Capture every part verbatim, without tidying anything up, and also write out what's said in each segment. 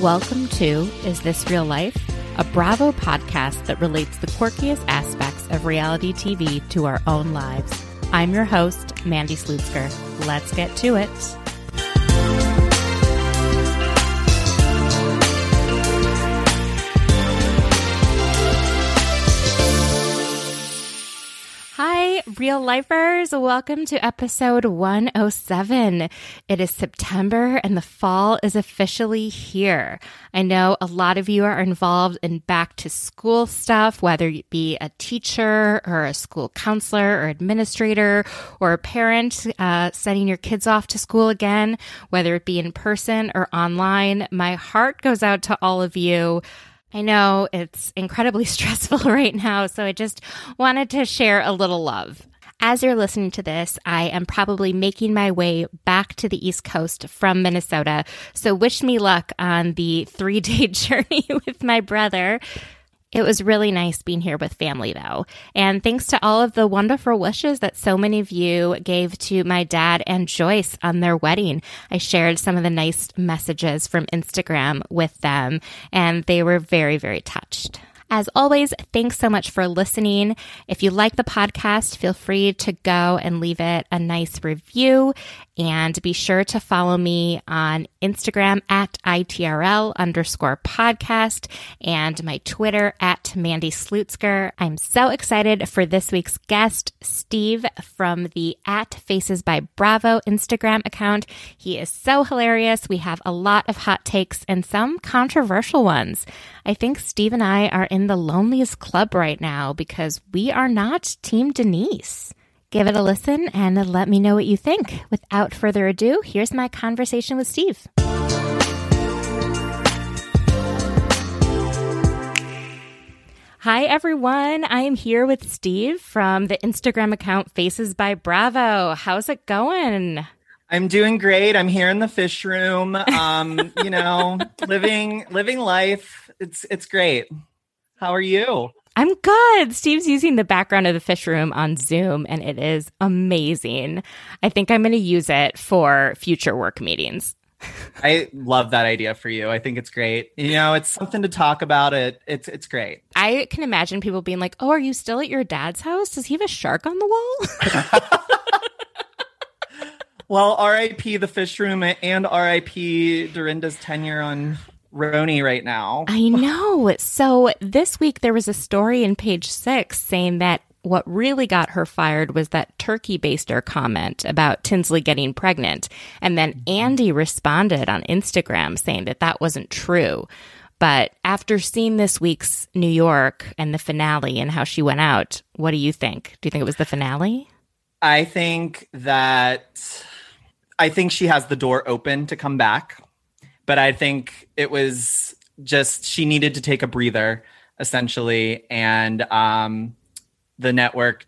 Welcome to Is This Real Life? A Bravo podcast that relates the quirkiest aspects of reality T V to our own lives. I'm your host, Mandy Slutzker. Let's get to it. Hi, real lifers. Welcome to episode one oh seven. It is September and the fall is officially here. I know a lot of you are involved in back to school stuff, whether it be a teacher or a school counselor or administrator or a parent uh, sending your kids off to school again, whether it be in person or online. My heart goes out to all of you. I know it's incredibly stressful right now, so I just wanted to share a little love. As you're listening to this, I am probably making my way back to the East Coast from Minnesota, so wish me luck on the three-day journey with my brother. It was really nice being here with family, though. And thanks to all of the wonderful wishes that so many of you gave to my dad and Joyce on their wedding. I shared some of the nice messages from Instagram with them, and they were very, very touched. As always, thanks so much for listening. If you like the podcast, feel free to go and leave it a nice review. And be sure to follow me on Instagram at I T R L underscore podcast and my Twitter at Mandy Slutzker. I'm so excited for this week's guest, Steve, from the at Faces by Bravo Instagram account. He is so hilarious. We have a lot of hot takes and some controversial ones. I think Steve and I are in the loneliest club right now because we are not Team Denise. Give it a listen and let me know what you think. Without further ado, here's my conversation with Steve. Hi, everyone. I am here with Steve from the Instagram account Faces by Bravo. How's it going? I'm doing great. I'm here in the fish room, um, you know, living living life. It's it's great. How are you? I'm good. Steve's using the background of the fish room on Zoom, and it is amazing. I think I'm going to use it for future work meetings. I love that idea for you. I think it's great. You know, it's something to talk about. It. It's it's great. I can imagine people being like, oh, are you still at your dad's house? Does he have a shark on the wall? Well, R I P the fish room and R I P Dorinda's tenure on Roni right now. I know. So this week there was a story in Page Six saying that what really got her fired was that turkey baster comment about Tinsley getting pregnant. And then Andy responded on Instagram saying that that wasn't true. But after seeing this week's New York and the finale and how she went out, what do you think? Do you think it was the finale? I think that I think she has the door open to come back. But I think it was just she needed to take a breather, essentially. And um, the network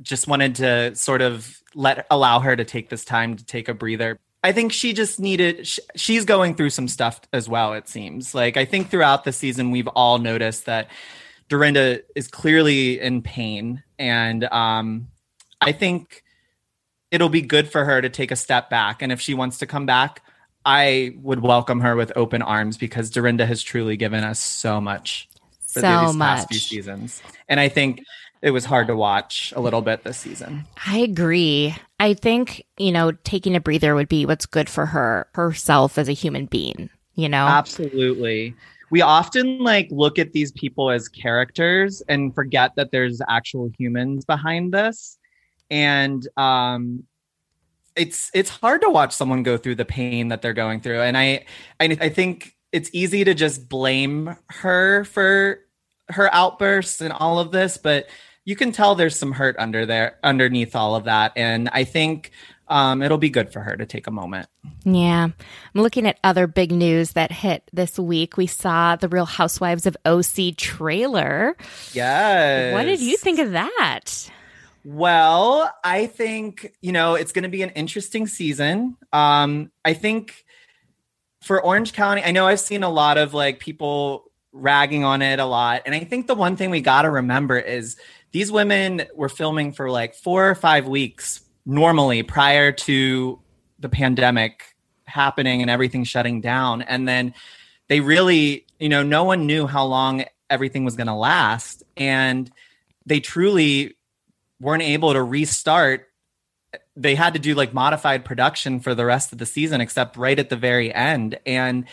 just wanted to sort of let allow her to take this time to take a breather. I think she just needed she, she's going through some stuff as well, it seems. Like, I think throughout the season, we've all noticed that Dorinda is clearly in pain. And um, I think it'll be good for her to take a step back. And if she wants to come back, I would welcome her with open arms because Dorinda has truly given us so much. for so these much. past few seasons. And I think it was hard to watch a little bit this season. I agree. I think, you know, taking a breather would be what's good for her, herself as a human being, you know? Absolutely. We often like look at these people as characters and forget that there's actual humans behind this. And um, it's it's hard to watch someone go through the pain that they're going through. And I, I I think it's easy to just blame her for her outbursts and all of this, but you can tell there's some hurt under there, underneath all of that. And I think um, it'll be good for her to take a moment. Yeah. I'm looking at other big news that hit this week. We saw the Real Housewives of O C trailer. Yes. What did you think of that? Well, I think, you know, it's going to be an interesting season. Um, I think for Orange County, I know I've seen a lot of like people ragging on it a lot. And I think the one thing we got to remember is these women were filming for like four or five weeks normally prior to the pandemic happening and everything shutting down. And then they really, you know, no one knew how long everything was going to last. And they truly weren't able to restart. They had to do like modified production for the rest of the season, except right at the very end. And,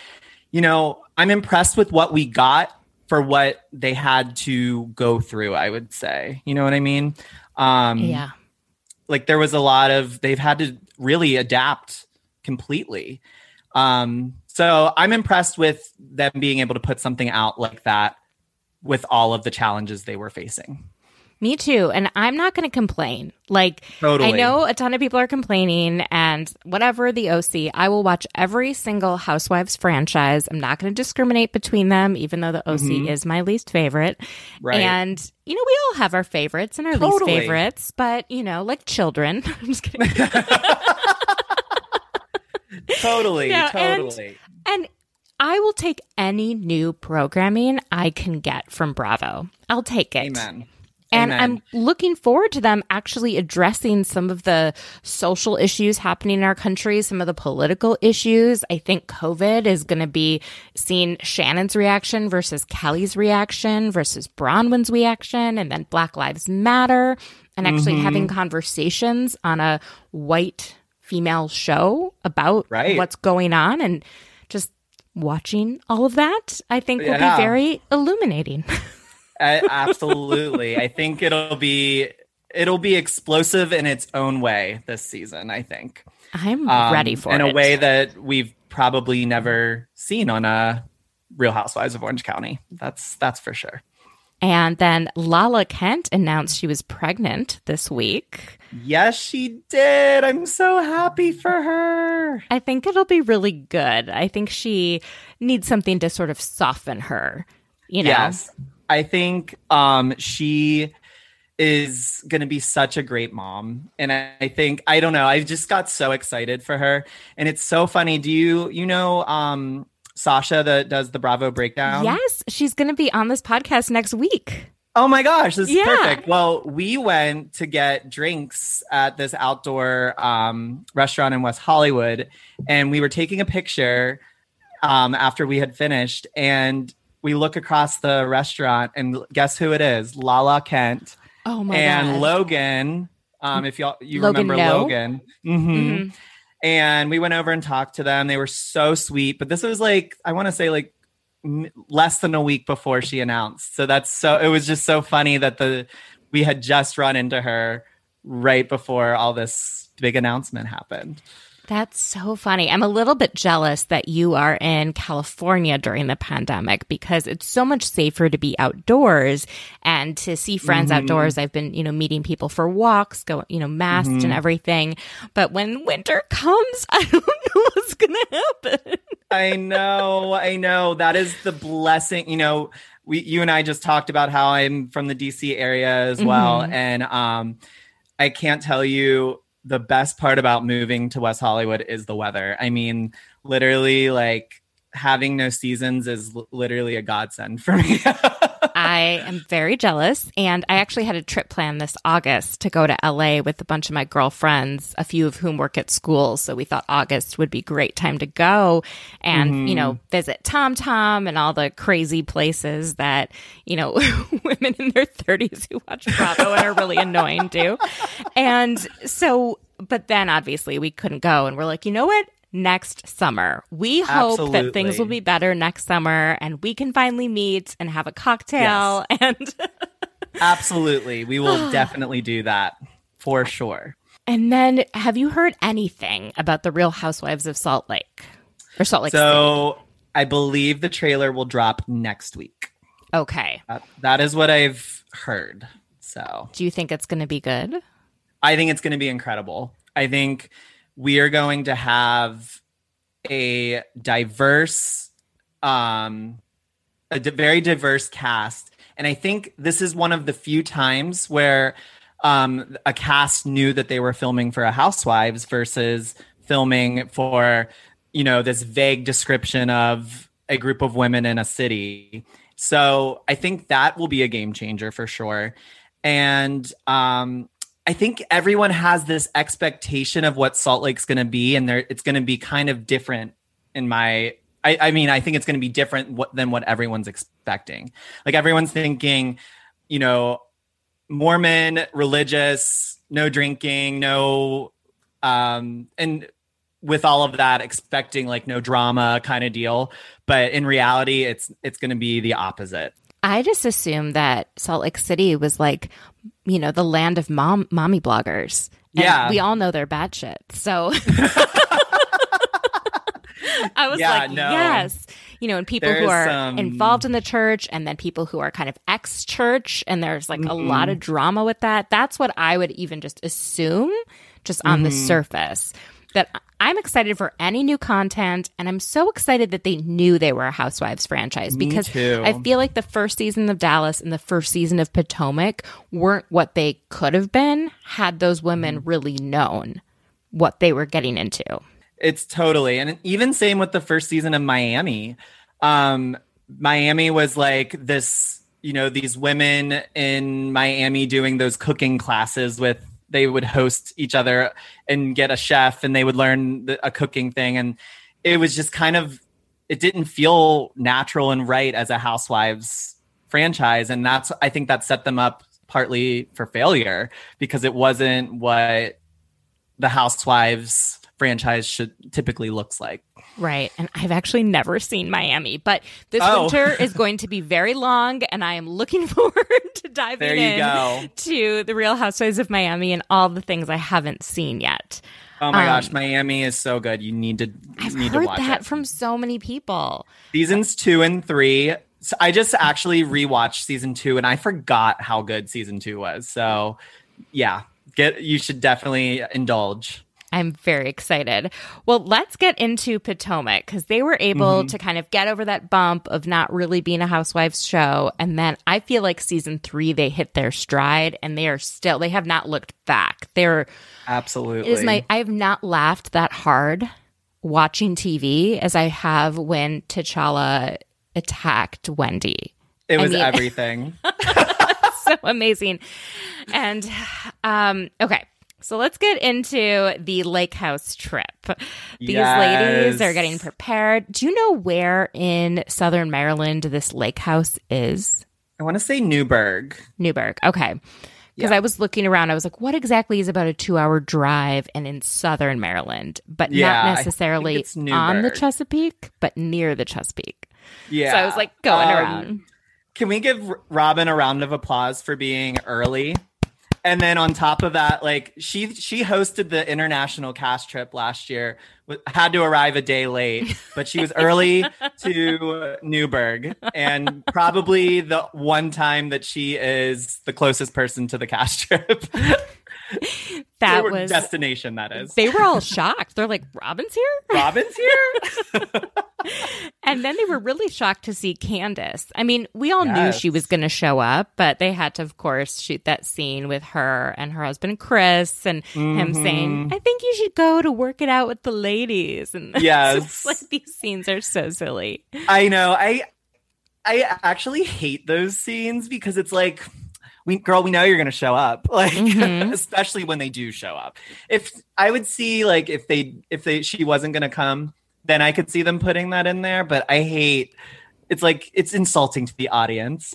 you know, I'm impressed with what we got for what they had to go through, I would say. You know what I mean? Um, yeah. Like there was a lot of, they've had to really adapt completely. Um, so I'm impressed with them being able to put something out like that with all of the challenges they were facing. Me too. And I'm not going to complain. Like, totally. I know a ton of people are complaining and whatever the O C, I will watch every single Housewives franchise. I'm not going to discriminate between them, even though the O C mm-hmm. is my least favorite. Right. And, you know, we all have our favorites and our totally. least favorites, but, you know, like children. I'm just kidding. totally. No, totally. And, and I will take any new programming I can get from Bravo. I'll take it. Amen. And Amen. I'm looking forward to them actually addressing some of the social issues happening in our country, some of the political issues. I think COVID is going to be seeing Shannon's reaction versus Kelly's reaction versus Bronwyn's reaction, and then Black Lives Matter, and actually mm-hmm. having conversations on a white female show about right. what's going on and just watching all of that, I think yeah. will be very illuminating. I, absolutely. I think it'll be it'll be explosive in its own way this season, I think. I'm um, ready for in it. In a way that we've probably never seen on a Real Housewives of Orange County. That's that's for sure. And then Lala Kent announced she was pregnant this week. Yes, she did. I'm so happy for her. I think it'll be really good. I think she needs something to sort of soften her, you know. Yes. I think um, she is going to be such a great mom. And I, I think, I don't know, I just got so excited for her. And it's so funny. Do you, you know, um, Sasha that does the Bravo Breakdown? Yes. She's going to be on this podcast next week. Oh my gosh. This yeah. is perfect. Well, we went to get drinks at this outdoor um, restaurant in West Hollywood. And we were taking a picture um, after we had finished. And we look across the restaurant and guess who it is? Lala Kent. Oh my and God. And Logan. Um, if y'all, you Logan remember no. Logan. Mm-hmm. Mm-hmm. And we went over and talked to them. They were so sweet. But this was like, I want to say like m- less than a week before she announced. So that's so, it was just so funny that the, we had just run into her right before all this big announcement happened. That's so funny. I'm a little bit jealous that you are in California during the pandemic because it's so much safer to be outdoors and to see friends mm-hmm. outdoors. I've been, you know, meeting people for walks, go, you know, masked mm-hmm. and everything. But when winter comes, I don't know what's going to happen. I know. I know. That is the blessing. You know, we, you and I just talked about how I'm from the D C area as well. Mm-hmm. And um, I can't tell you the best part about moving to West Hollywood is the weather. I mean, literally, like having no seasons is l- literally a godsend for me. I am very jealous. And I actually had a trip planned this August to go to L A with a bunch of my girlfriends, a few of whom work at schools. So we thought August would be a great time to go and, mm-hmm. you know, visit Tom Tom and all the crazy places that, you know, women in their thirties who watch Bravo and are really annoying do. And so, but then obviously we couldn't go. And we're like, you know what? Next summer. We hope Absolutely. That things will be better next summer and we can finally meet and have a cocktail. Yes. And Absolutely. We will definitely do that for sure. And then have you heard anything about the Real Housewives of Salt Lake or Salt Lake So State? I believe the trailer will drop next week. Okay. Uh, that is what I've heard. So do you think it's going to be good? I think it's going to be incredible. I think we are going to have a diverse, um, a di- very diverse cast. And I think this is one of the few times where um, a cast knew that they were filming for a Housewives versus filming for, you know, this vague description of a group of women in a city. So I think that will be a game changer for sure. And, um, I think everyone has this expectation of what Salt Lake's going to be, and there, it's going to be kind of different in my, I, I mean, I think it's going to be different what, than what everyone's expecting. Like everyone's thinking, you know, Mormon, religious, no drinking, no, um, and with all of that expecting like no drama kind of deal. But in reality, it's, it's going to be the opposite. I just assumed that Salt Lake City was like, you know, the land of mom, mommy bloggers. And yeah. We all know they're bad shit. So I was yeah, like, no. yes. You know, and people there's, who are um... involved in the church and then people who are kind of ex-church. And there's like mm-hmm. a lot of drama with that. That's what I would even just assume just on mm-hmm. the surface. That I'm excited for any new content, and I'm so excited that they knew they were a Housewives franchise because I feel like the first season of Dallas and the first season of Potomac weren't what they could have been had those women really known what they were getting into. It's totally. And even same with the first season of Miami. Um, Miami was like this, you know, these women in Miami doing those cooking classes with they would host each other and get a chef and they would learn the, a cooking thing. And it was just kind of, it didn't feel natural and right as a Housewives franchise. And that's, I think that set them up partly for failure because it wasn't what the Housewives franchise should typically looks like. Right. And I've actually never seen Miami, but this oh. winter is going to be very long and I am looking forward to diving there you in go. To the Real Housewives of Miami and all the things I haven't seen yet. Oh my um, gosh, Miami is so good. You need to I've need heard to watch that it. From so many people. Seasons two and three. So I just actually rewatched season two and I forgot how good season two was. So yeah, get you should definitely indulge. I'm very excited. Well, let's get into Potomac because they were able mm-hmm. to kind of get over that bump of not really being a Housewives show. And then I feel like season three, they hit their stride and they are still, they have not looked back. They're absolutely. It is my, I have not laughed that hard watching T V as I have when T'Challa attacked Wendy. It was I mean, everything. So amazing. And um, okay. So let's get into the lake house trip. These yes. ladies are getting prepared. Do you know where in Southern Maryland this lake house is? I want to say Newburgh. Newburgh. Okay. Because yeah. I was looking around. I was like, what exactly is about a two-hour drive and in Southern Maryland? But yeah, not necessarily on the Chesapeake, but near the Chesapeake. Yeah. So I was like going um, around. Can we give Robin a round of applause for being early? And then on top of that, like she she hosted the international cast trip last year, had to arrive a day late, but she was early to Newburgh and probably the one time that she is the closest person to the cast trip. That was destination, that is. They were all shocked. They're like, Robin's here? Robin's here? And then they were really shocked to see Candace. I mean, we all yes. knew she was going to show up, but they had to, of course, shoot that scene with her and her husband, Chris, and mm-hmm. him saying, I think you should go to work it out with the ladies. And yes. It's like, these scenes are so silly. I know. I I actually hate those scenes because it's like, we girl, we know you're going to show up. Like, mm-hmm. especially when they do show up. If I would see, like, if they, if they, she wasn't going to come, then I could see them putting that in there. But I hate, it's like, it's insulting to the audience.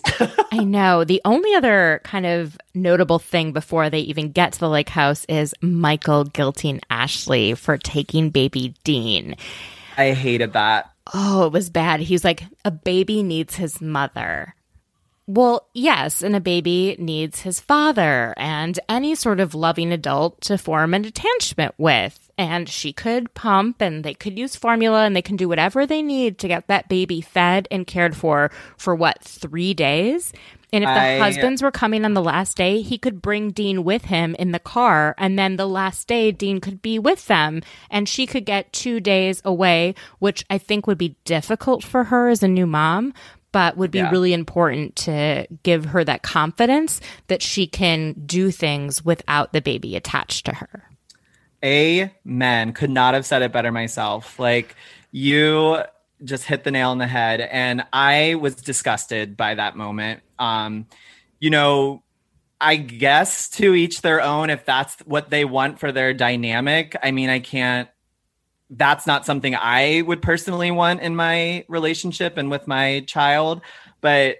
I know. The only other kind of notable thing before they even get to the lake house is Michael guilting Ashley for taking baby Dean. I hated that. Oh, it was bad. He was like, a baby needs his mother. Well, yes, and a baby needs his father and any sort of loving adult to form an attachment with. And she could pump and they could use formula and they can do whatever they need to get that baby fed and cared for for, what, three days? And if the I... husbands were coming on the last day, he could bring Dean with him in the car. And then the last day, Dean could be with them. And she could get two days away, which I think would be difficult for her as a new mom. But would be yeah. really important to give her that confidence that she can do things without the baby attached to her. Amen. Could not have said it better myself. Like, you just hit the nail on the head. And I was disgusted by that moment. Um, you know, I guess to each their own, if that's what they want for their dynamic. I mean, I can't. That's not something I would personally want in my relationship and with my child, but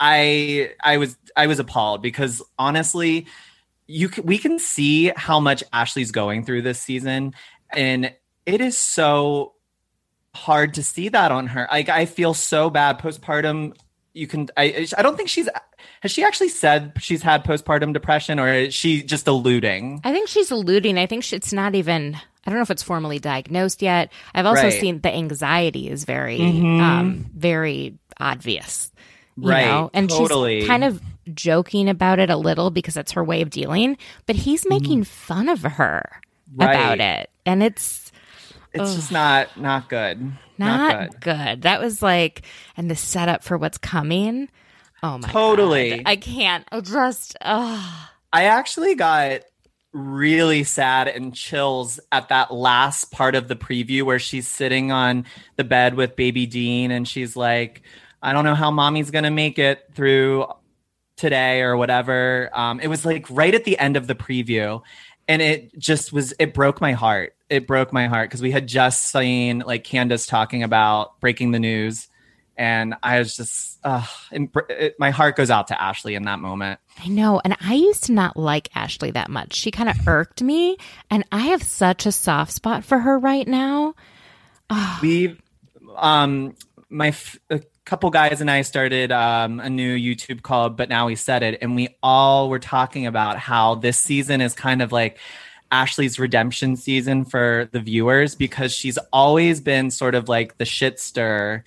I I was I was appalled because honestly, you can, we can see how much Ashley's going through this season, and it is so hard to see that on her. Like, I feel so bad postpartum. You can I I don't think she's has she actually said she's had postpartum depression, or is she just alluding? I think she's alluding. I think she, it's not even. I don't know if it's formally diagnosed yet. I've also right. seen the anxiety is very, mm-hmm. um, very obvious. You right. know? And totally. She's kind of joking about it a little because it's her way of dealing. But he's making mm-hmm. fun of her right. about it. And it's... It's ugh. just not not good. Not, not good. good. That was like... And the setup for what's coming. Oh, my totally. God. Totally. I can't. I'll just... Ugh. I actually got... really sad and chills at that last part of the preview where she's sitting on the bed with baby Dean and she's like, I don't know how mommy's gonna make it through today or whatever. Um, it was like right at the end of the preview, and it just was, it broke my heart. It broke my heart because we had just seen like Candace talking about breaking the news. And I was just, uh, it, my heart goes out to Ashley in that moment. I know. And I used to not like Ashley that much. She kind of irked me. And I have such a soft spot for her right now. Oh. We, um, my, f- a couple guys and I started um, a new YouTube called But Now We Said It. And we all were talking about how this season is kind of like Ashley's redemption season for the viewers, because she's always been sort of like the shit stir.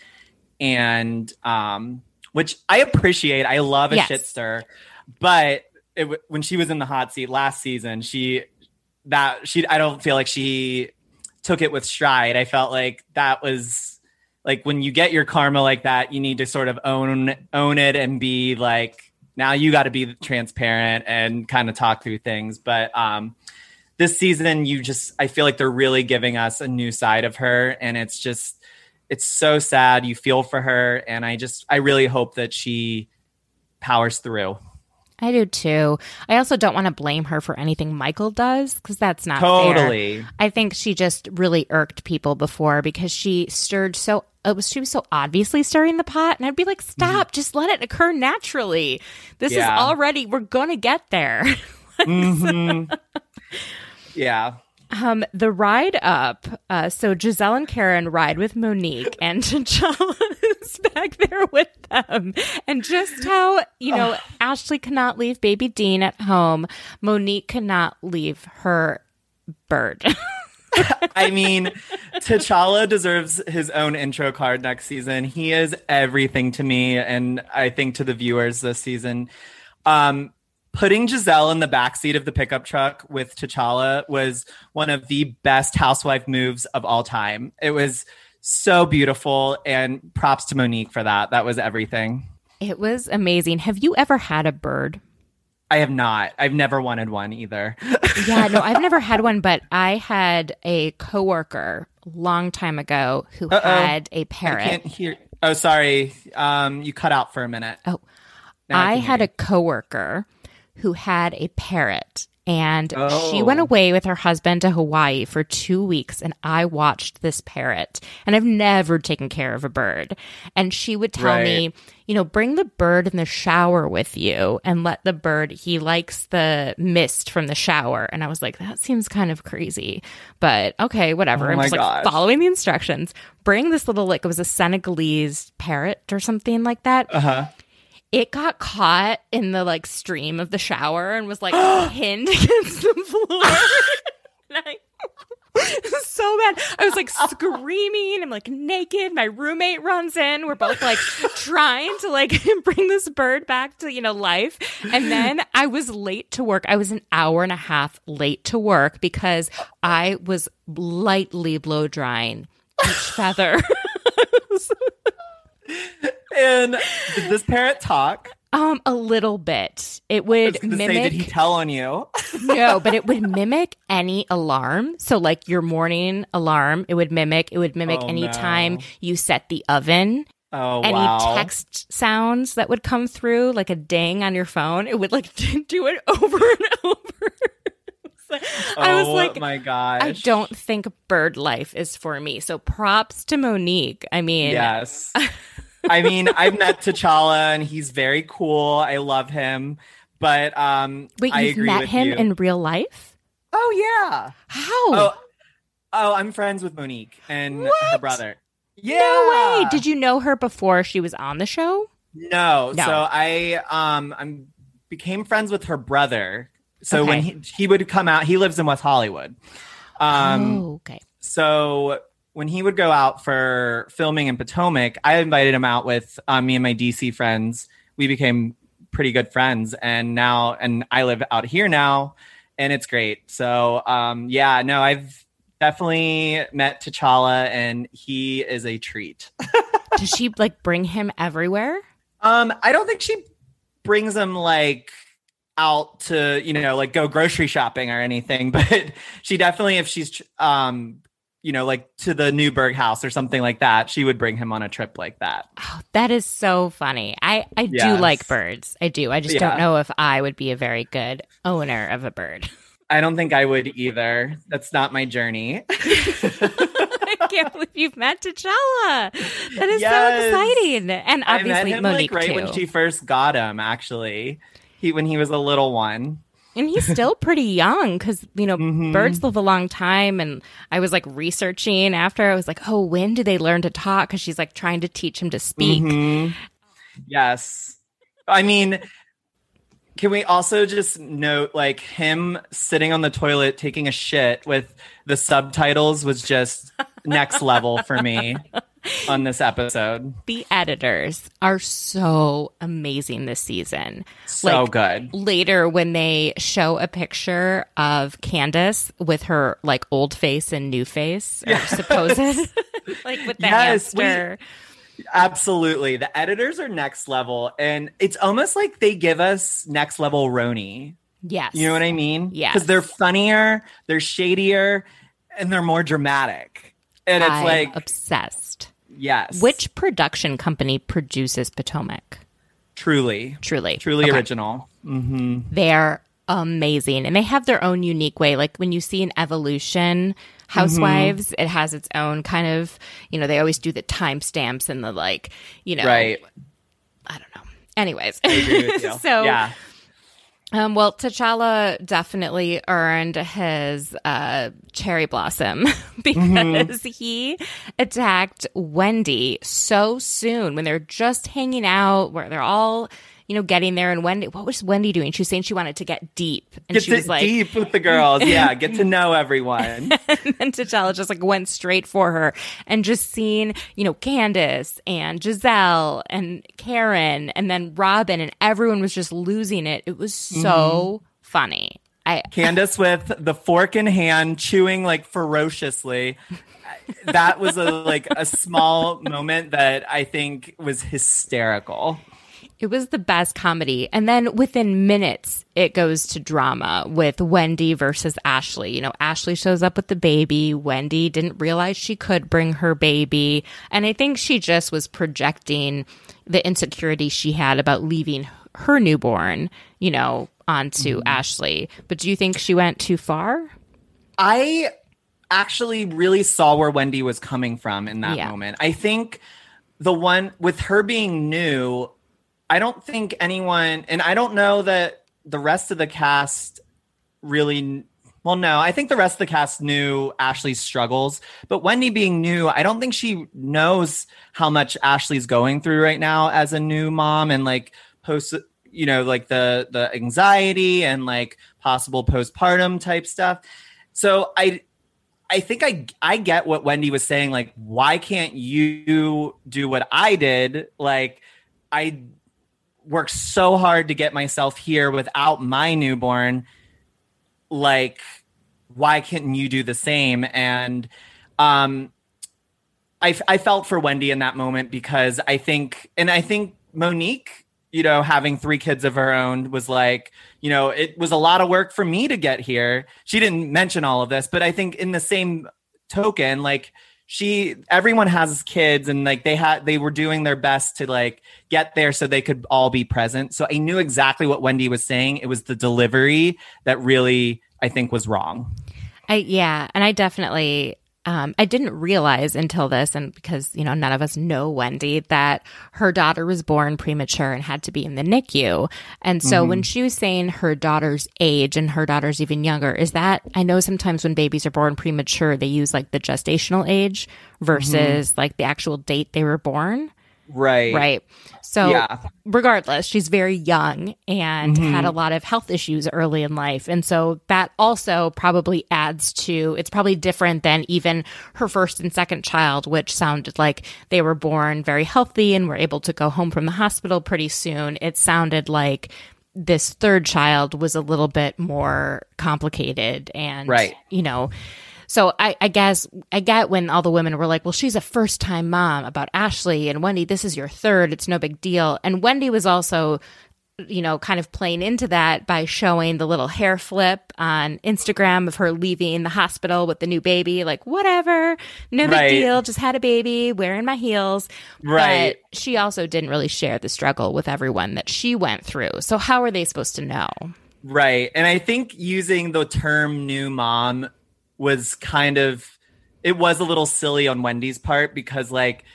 And um, which I appreciate. I love a yes. shit stir, but it w- when she was in the hot seat last season, she that she I don't feel like she took it with stride. I felt like that was like, when you get your karma like that, you need to sort of own own it and be like, now you got to be transparent and kind of talk through things. But um, this season, you just I feel like they're really giving us a new side of her, and it's just. It's so sad. You feel for her. And I just, I really hope that she powers through. I do too. I also don't want to blame her for anything Michael does, because that's not totally fair. I think she just really irked people before because she stirred so, it was, she was so obviously stirring the pot. And I'd be like, stop, mm-hmm. just let it occur naturally. This yeah. is already, we're going to get there. mm-hmm. Yeah. Um, the ride up, uh, so Giselle and Karen ride with Monique, and T'Challa is back there with them. And just how, you know, oh. Ashley cannot leave baby Dean at home. Monique cannot leave her bird. I mean, T'Challa deserves his own intro card next season. He is everything to me, and I think to the viewers this season. Um, Putting Giselle in the backseat of the pickup truck with T'Challa was one of the best housewife moves of all time. It was so beautiful, and props to Monique for that. That was everything. It was amazing. Have you ever had a bird? I have not. I've never wanted one either. yeah, no, I've never had one, but I had a coworker long time ago who Uh-oh. had a parrot. I can't hear. Oh, sorry. Um, you cut out for a minute. Oh, now I, I had a coworker who had a parrot, and oh. she went away with her husband to Hawaii for two weeks, and I watched this parrot. And I've never taken care of a bird. And she would tell right. me, you know, bring the bird in the shower with you and let the bird, he likes the mist from the shower. And I was like, that seems kind of crazy, but okay, whatever. Oh I'm just gosh. like following the instructions. Bring this little, like, it was a Senegalese parrot or something like that. Uh-huh. It got caught in the, like, stream of the shower and was, like, pinned against the floor. And I, it was so bad. I was, like, screaming. I'm, like, naked. My roommate runs in. We're both, like, trying to, like, bring this bird back to, you know, life. And then I was late to work. I was an hour and a half late to work because I was lightly blow drying each feather. And did this parrot talk? Um, a little bit. It would I was mimic. Say, did he tell on you? No, but it would mimic any alarm. So, like your morning alarm, it would mimic. It would mimic oh, any no. time you set the oven. Oh, any wow. text sounds that would come through, like a ding on your phone. It would like do it over and over. I was like, oh my gosh. I don't think bird life is for me. So props to Monique. I mean, yes. I mean, I've met T'Challa and he's very cool. I love him. But um, wait, I you've agree met with him you. in real life? Oh, yeah. How? Oh, oh I'm friends with Monique and what? her brother. Yeah. No way. Did you know her before she was on the show? No. no. So I um, I'm became friends with her brother. So okay. when he, he would come out, he lives in West Hollywood. Um, oh, okay. So when he would go out for filming in Potomac, I invited him out with um, me and my D C friends. We became pretty good friends. And now, and I live out here now, and it's great. So um, yeah, no, I've definitely met T'Challa, and he is a treat. Does she like bring him everywhere? Um, I don't think she brings him like out to, you know, like go grocery shopping or anything, but she definitely, if she's um you know, like to the Newberg house or something like that, she would bring him on a trip like that. Oh, that is so funny. I I yes. do like birds. I do. I just yeah. don't know if I would be a very good owner of a bird. I don't think I would either. That's not my journey. I can't believe you've met T'Challa. That is yes. so exciting. And obviously I met him, Monique like, right too. When she first got him, actually. He, when he was a little one. And he's still pretty young because, you know, mm-hmm. birds live a long time. And I was like researching after. I was like, oh, when do they learn to talk? Because she's like trying to teach him to speak. Mm-hmm. Yes. I mean, can we also just note like him sitting on the toilet taking a shit with the subtitles was just next level for me. On this episode, the editors are so amazing this season. So like, good. Later, when they show a picture of Candace with her like old face and new face, yes. or supposed like with the yes, hamster. We, absolutely, the editors are next level, and it's almost like they give us next level Roni. Yes, you know what I mean. Yes, because they're funnier, they're shadier, and they're more dramatic. And it's I'm like obsessed. Yes. Which production company produces Potomac? Truly. Truly. Truly okay. Original. Mm-hmm. They're amazing. And they have their own unique way. Like when you see an Evolution Housewives, mm-hmm. it has its own kind of, you know, they always do the timestamps and the like, you know. Right. I don't know. Anyways. I agree with you. So, yeah. Um, well, T'Challa definitely earned his uh, cherry blossom because mm-hmm. he attacked Wendy so soon when they're just hanging out, where they're all, you know, getting there. And Wendy, what was Wendy doing? She was saying she wanted to get deep, and get she was like, "Deep with the girls, yeah, get to know everyone." And then T'Challa just like went straight for her, and just seeing, you know, Candace and Giselle and Karen, and then Robin, and everyone was just losing it. It was so mm-hmm. funny. I Candace with the fork in hand, chewing like ferociously. That was a like a small moment that I think was hysterical. It was the best comedy. And then within minutes, it goes to drama with Wendy versus Ashley. You know, Ashley shows up with the baby. Wendy didn't realize she could bring her baby. And I think she just was projecting the insecurity she had about leaving her newborn, you know, onto mm-hmm. Ashley. But do you think she went too far? I actually really saw where Wendy was coming from in that yeah. moment. I think the one with her being new, I don't think anyone, and I don't know that the rest of the cast really, well, no, I think the rest of the cast knew Ashley's struggles, but Wendy being new, I don't think she knows how much Ashley's going through right now as a new mom and like post, you know, like the, the anxiety and like possible postpartum type stuff. So I, I think I I get what Wendy was saying. Like, why can't you do what I did? Like, I worked so hard to get myself here without my newborn. Like, why can't you do the same? And um, I I felt for Wendy in that moment because I think, and I think Monique, you know, having three kids of her own was like, you know, it was a lot of work for me to get here. She didn't mention all of this, but I think in the same token, like she, everyone has kids and like they had, they were doing their best to like get there so they could all be present. So I knew exactly what Wendy was saying. It was the delivery that really, I think, was wrong. I, yeah. And I definitely, Um, I didn't realize until this, and because, you know, none of us know Wendy, that her daughter was born premature and had to be in the N I C U. And so mm-hmm. when she was saying her daughter's age and her daughter's even younger, is that, I know sometimes when babies are born premature, they use like the gestational age versus mm-hmm. like the actual date they were born. Right. Right. So yeah. regardless, she's very young and mm-hmm. had a lot of health issues early in life. And so that also probably adds to, it's probably different than even her first and second child, which sounded like they were born very healthy and were able to go home from the hospital pretty soon. It sounded like this third child was a little bit more complicated and, right. you know, So I, I guess I get when all the women were like, well, she's a first-time mom about Ashley and Wendy, this is your third. It's no big deal. And Wendy was also, you know, kind of playing into that by showing the little hair flip on Instagram of her leaving the hospital with the new baby. Like, whatever, no right. big deal. Just had a baby, wearing my heels. Right. But she also didn't really share the struggle with everyone that she went through. So how are they supposed to know? Right. And I think using the term new mom was kind of, it was a little silly on Wendy's part because like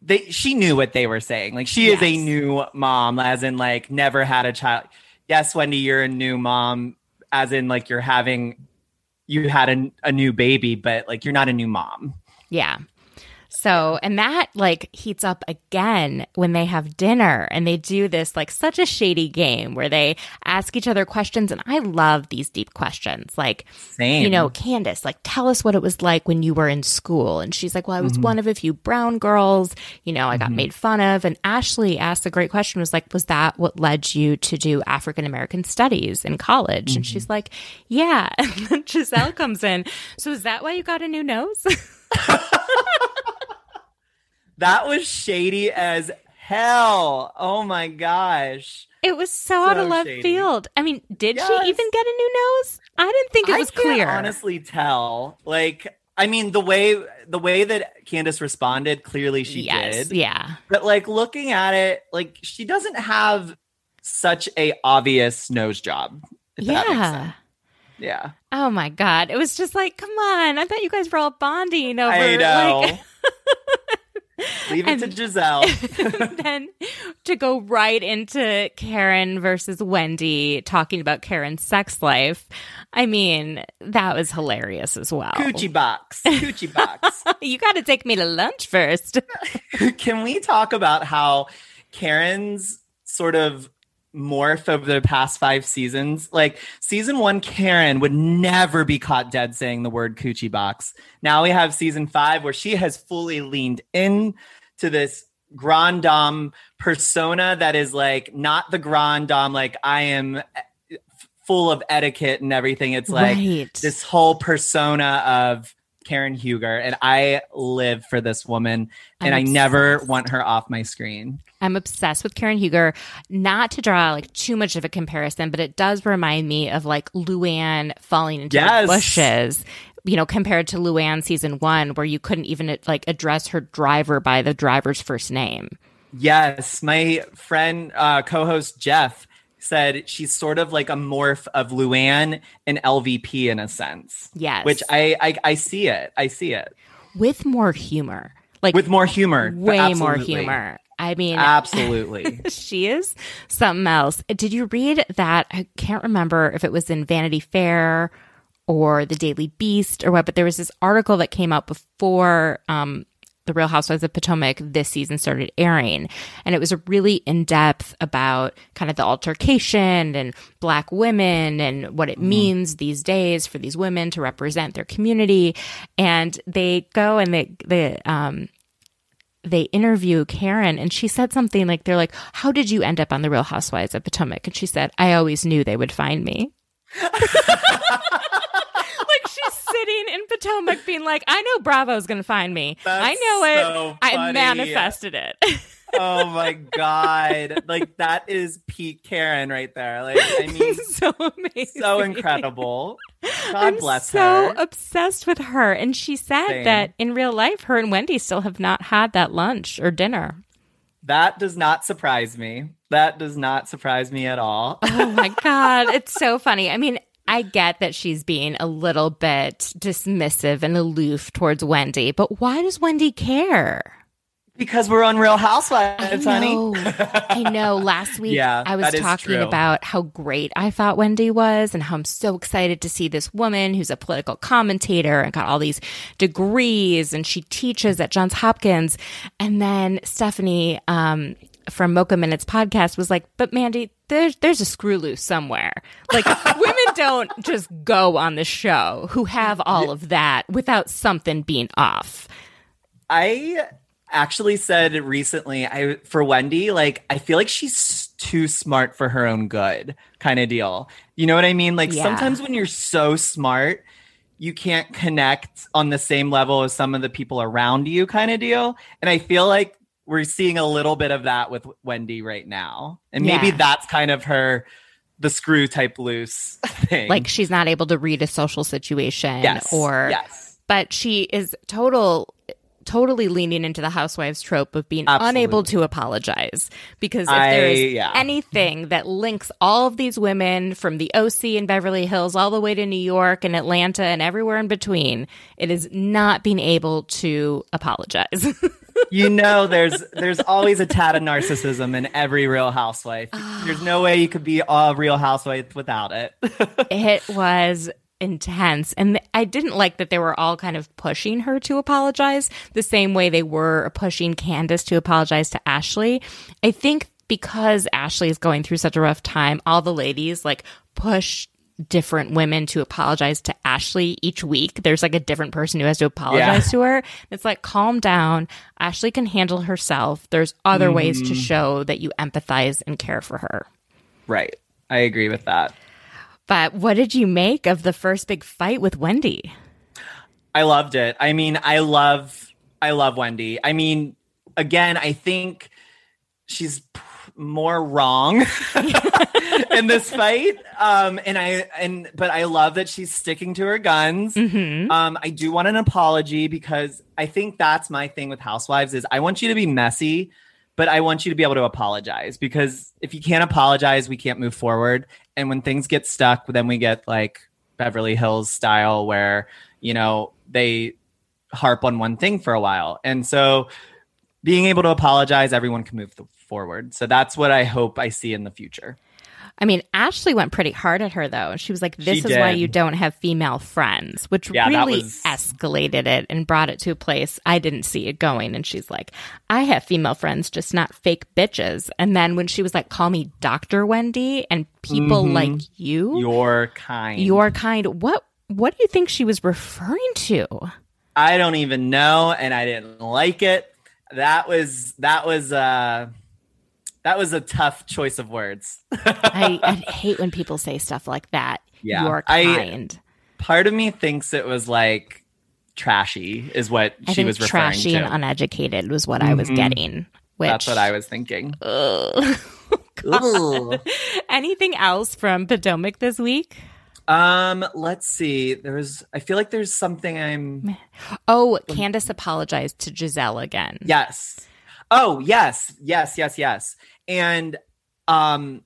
they, she knew what they were saying. Like she yes. is a new mom as in like never had a child. Yes, Wendy, you're a new mom as in like you're having, you had a, a new baby, but like you're not a new mom. Yeah. So, and that like heats up again when they have dinner and they do this like such a shady game where they ask each other questions. And I love these deep questions. Like, Same. you know, Candace, like, tell us what it was like when you were in school. And she's like, well, I was mm-hmm. one of a few brown girls, you know, I got mm-hmm. made fun of. And Ashley asked a great question, was like, was that what led you to do African American studies in college? Mm-hmm. And she's like, yeah. And then Giselle comes in. So is that why you got a new nose? That was shady as hell. Oh, my gosh. It was so, so out of left shady. field. I mean, did yes. she even get a new nose? I didn't think it I was can't clear. I honestly tell. Like, I mean, the way the way that Candace responded, clearly she yes, did. Yeah. But, like, looking at it, like, she doesn't have such a obvious nose job. If yeah. that makes sense. Yeah. Oh, my God. It was just like, come on. I thought you guys were all bonding over. I know. Like- Leave it and, to Giselle. Then to go right into Karen versus Wendy talking about Karen's sex life. I mean, that was hilarious as well. Coochie box. Coochie box. You got to take me to lunch first. Can we talk about how Karen's sort of morph over the past five seasons? Like season one, Karen would never be caught dead saying the word coochie box. Now we have season five where she has fully leaned in to this grand dame persona that is like not the grand dame, like I am full of etiquette and everything. It's like right. this whole persona of Karen Huger, and I live for this woman, and I'm I never obsessed. want her off my screen. I'm obsessed with Karen Huger. Not to draw like too much of a comparison, but it does remind me of like Luann falling into yes. the bushes. You know, compared to Luann season one, where you couldn't even like address her driver by the driver's first name. Yes, my friend, uh, co-host Jeff said she's sort of like a morph of Luann and L V P in a sense. Yes, which I I, I see it. I see it with more humor, like with more humor, way absolutely. more humor. I mean, absolutely. She is something else. Did you read that? I can't remember if it was in Vanity Fair or the Daily Beast or what, but there was this article that came out before um, the Real Housewives of Potomac this season started airing. And it was really in-depth about kind of the altercation and Black women and what it mm. means these days for these women to represent their community. And they go and they, they – um, they interview Karen, and she said something like, they're like, how did you end up on the Real Housewives of Potomac? And she said, I always knew they would find me. Like she's sitting in Potomac being like, I know Bravo's going to find me. That's I know so it. Funny. I manifested it. Oh my God. Like that is peak Karen right there. Like, I mean, so amazing. So incredible. God I'm bless so her. So obsessed with her. And she said Same. that in real life, her and Wendy still have not had that lunch or dinner. That does not surprise me. That does not surprise me at all. Oh my God. It's so funny. I mean, I get that she's being a little bit dismissive and aloof towards Wendy, but why does Wendy care? Because we're on Real Housewives, I know, honey. I know. Last week, yeah, I was talking true. about how great I thought Wendy was and how I'm so excited to see this woman who's a political commentator and got all these degrees, and she teaches at Johns Hopkins. And then Stephanie um, from Mocha Minutes podcast was like, but Mandy, there's, there's a screw loose somewhere. Like, women don't just go on the show who have all of that without something being off. I... actually said recently, I for Wendy, like, I feel like she's too smart for her own good kind of deal. You know what I mean? Like, yeah. sometimes when you're so smart, you can't connect on the same level as some of the people around you kind of deal. And I feel like we're seeing a little bit of that with Wendy right now. And maybe yeah. that's kind of her... the screw type loose thing. Like, she's not able to read a social situation. Yes. Or, yes. But she is total... totally leaning into the housewives trope of being Absolutely. unable to apologize, because if I, there is yeah. anything that links all of these women from the O C and Beverly Hills all the way to New York and Atlanta and everywhere in between, it is not being able to apologize. You know, there's there's always a tad of narcissism in every Real Housewife. Oh. There's no way you could be a Real Housewife without it. It was intense. And I didn't like that they were all kind of pushing her to apologize the same way they were pushing Candace to apologize to Ashley. I think because Ashley is going through such a rough time, all the ladies like push different women to apologize to Ashley each week. There's like a different person who has to apologize yeah. to her. It's like, calm down. Ashley can handle herself. There's other mm. ways to show that you empathize and care for her. Right. I agree with that. But what did you make of the first big fight with Wendy? I loved it. I mean, I love, I love Wendy. I mean, again, I think she's p- more wrong in this fight. Um, and I, and but I love that she's sticking to her guns. Mm-hmm. Um, I do want an apology, because I think that's my thing with housewives is I want you to be messy, but I want you to be able to apologize, because if you can't apologize, we can't move forward. And when things get stuck, then we get like Beverly Hills style where, you know, they harp on one thing for a while. And so being able to apologize, everyone can move forward. So that's what I hope I see in the future. I mean, Ashley went pretty hard at her, though. She was like, this she is did. why you don't have female friends, which yeah, really was... escalated it and brought it to a place I didn't see it going. And she's like, I have female friends, just not fake bitches. And then when she was like, call me Doctor Wendy and people mm-hmm. like you. Your kind. Your kind. What, what do you think she was referring to? I don't even know. And I didn't like it. That was, that was, uh... That was a tough choice of words. I, I hate when people say stuff like that. Yeah, you're kind. I, part of me thinks it was like trashy is what I she was referring trashy to. Trashy and uneducated was what mm-hmm. I was getting. Which, that's what I was thinking. Ugh. God. Anything else from Potomac this week? Um, let's see. There's, I feel like there's something I'm. Oh, Candace apologized to Giselle again. Yes. Oh, yes, yes, yes, yes. And, um,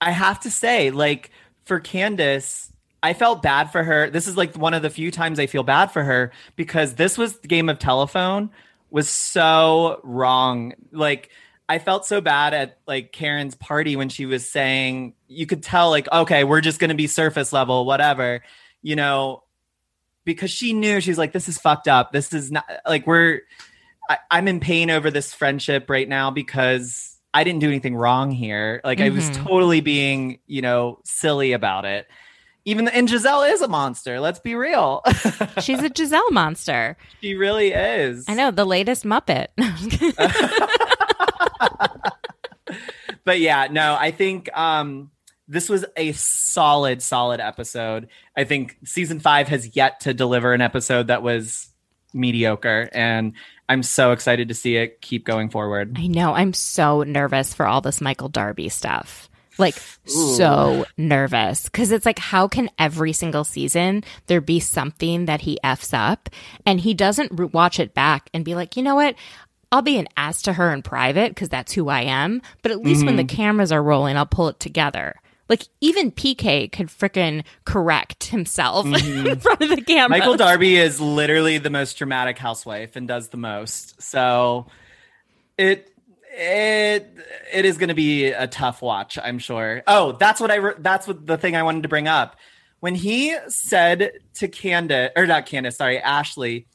I have to say, like, for Candace, I felt bad for her. This is like one of the few times I feel bad for her, because this was the game of telephone was so wrong. Like, I felt so bad at like Karen's party when she was saying, you could tell like, okay, we're just going to be surface level, whatever, you know, because she knew, she's like, this is fucked up. This is not like, we're, I, I'm in pain over this friendship right now because I didn't do anything wrong here. Like mm-hmm. I was totally being, you know, silly about it. Even the, and Giselle is a monster. Let's be real. She's a Giselle monster. She really is. I know, the latest Muppet. But yeah, no, I think um, this was a solid, solid episode. I think season five has yet to deliver an episode that was mediocre, and I'm so excited to see it keep going forward. I know. I'm so nervous for all this Michael Darby stuff. Like, ooh, so nervous, because it's like, how can every single season there be something that he F's up and he doesn't re- watch it back and be like, you know what? I'll be an ass to her in private because that's who I am. But at least mm-hmm. when the cameras are rolling, I'll pull it together. Like, even P K could freaking correct himself mm-hmm. in front of the camera. Michael Darby is literally the most dramatic housewife and does the most. So it it it is going to be a tough watch, I'm sure. Oh, that's what I re- that's what the thing I wanted to bring up. When he said to Candace, or not Candace, sorry, Ashley,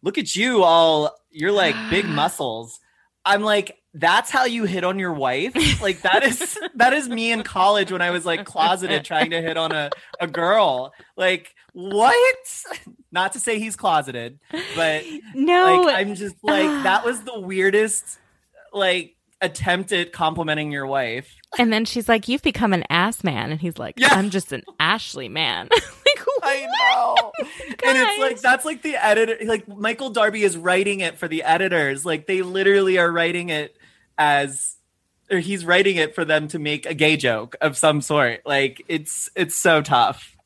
look at you all, you're like big muscles. I'm like, that's how you hit on your wife? Like, that is that is me in college when I was like closeted trying to hit on a, a girl. Like, what? Not to say he's closeted, but no, like, I'm just like, that was the weirdest like attempt at complimenting your wife. And then she's like, you've become an ass man. And he's like, yeah. I'm just an Ashley man. Like, I know. And it's like, that's like the editor, like Michael Darby is writing it for the editors. Like, they literally are writing it as, or he's writing it for them to make a gay joke of some sort. Like, it's, it's so tough.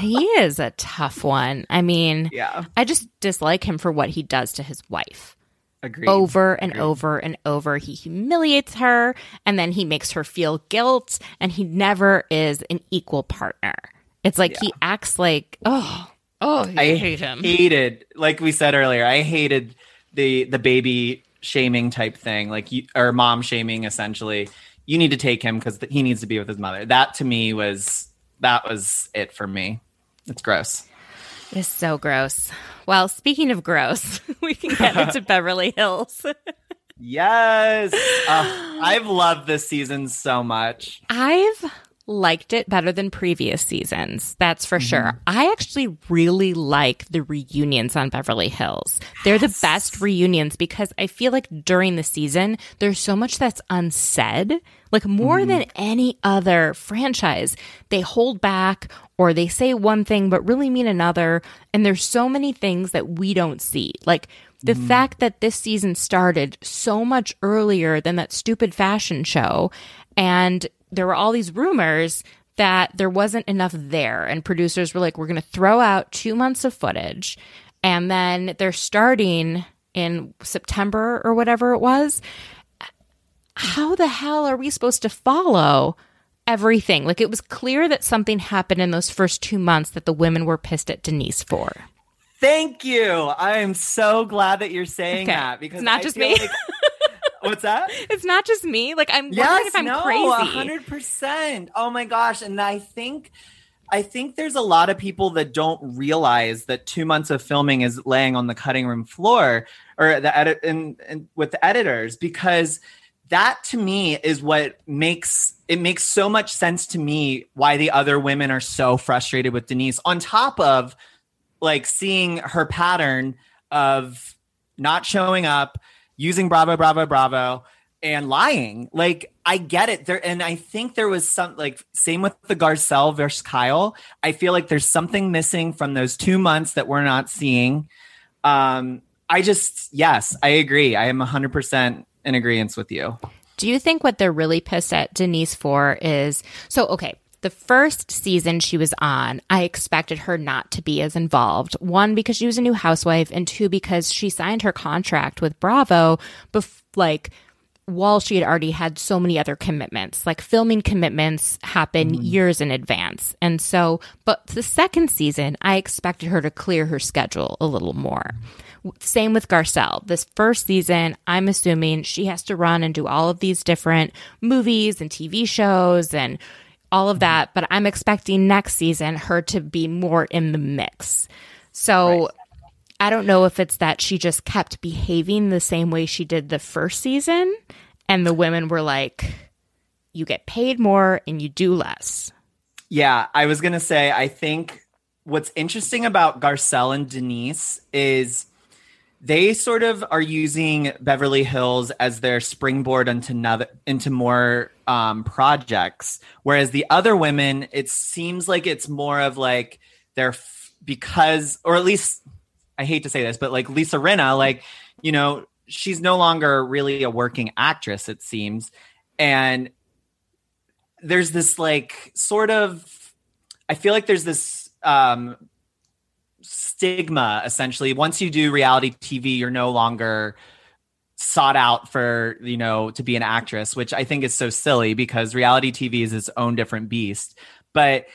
He is a tough one. I mean, yeah. I just dislike him for what he does to his wife. Agreed. Over and Agreed. over and over. He humiliates her, and then he makes her feel guilt, and he never is an equal partner. It's like yeah. he acts like, oh, oh, I hate him. Hated, like we said earlier, I hated the the baby shaming type thing, like you, or mom shaming essentially. You need to take him because he needs to be with his mother. That to me was that was it for me. It's gross. It's so gross. Well, speaking of gross, we can get into Beverly Hills. Yes. Uh, I've loved this season so much. I've liked it better than previous seasons. That's for mm-hmm. sure. I actually really like the reunions on Beverly Hills. They're yes. the best reunions because I feel like during the season, there's so much that's unsaid. Like, more mm-hmm. than any other franchise, they hold back or they say one thing but really mean another. And there's so many things that we don't see. Like, the mm-hmm. fact that this season started so much earlier than that stupid fashion show, and there were all these rumors that there wasn't enough there. And producers were like, we're going to throw out two months of footage. And then they're starting in September or whatever it was. How the hell are we supposed to follow everything? Like, it was clear that something happened in those first two months that the women were pissed at Denise for. Thank you. I am so glad that you're saying okay. that. Because it's not I just me. Like- What's that? It's not just me. Like, I'm yes, wondering if I'm no, crazy. one hundred percent. Oh my gosh. And I think I think there's a lot of people that don't realize that two months of filming is laying on the cutting room floor or the edit and, and with the editors, because that to me is what makes it makes so much sense to me why the other women are so frustrated with Denise, on top of like seeing her pattern of not showing up, using Bravo, Bravo, Bravo, and lying. Like, I get it there. And I think there was some, like, same with the Garcelle versus Kyle. I feel like there's something missing from those two months that we're not seeing. Um, I just, yes, I agree. I am one hundred percent in agreeance with you. Do you think what they're really pissed at Denise for is, so, okay, the first season she was on, I expected her not to be as involved. One, because she was a new housewife, and two, because she signed her contract with Bravo, bef- like, while she had already had so many other commitments. Like, filming commitments happen mm-hmm. years in advance. And so, but the second season, I expected her to clear her schedule a little more. Same with Garcelle. This first season, I'm assuming she has to run and do all of these different movies and T V shows and all of that. But I'm expecting next season her to be more in the mix. So right. I don't know if it's that she just kept behaving the same way she did the first season, and the women were like, you get paid more and you do less. Yeah, I was going to say, I think what's interesting about Garcelle and Denise is they sort of are using Beverly Hills as their springboard into another, into more um, projects. Whereas the other women, it seems like it's more of like they're f- because, or at least I hate to say this, but like Lisa Rinna, like, you know, she's no longer really a working actress, it seems. And there's this like sort of, I feel like there's this um, stigma, essentially. Once you do reality T V, you're no longer sought out for, you know, to be an actress, which I think is so silly because reality T V is its own different beast. But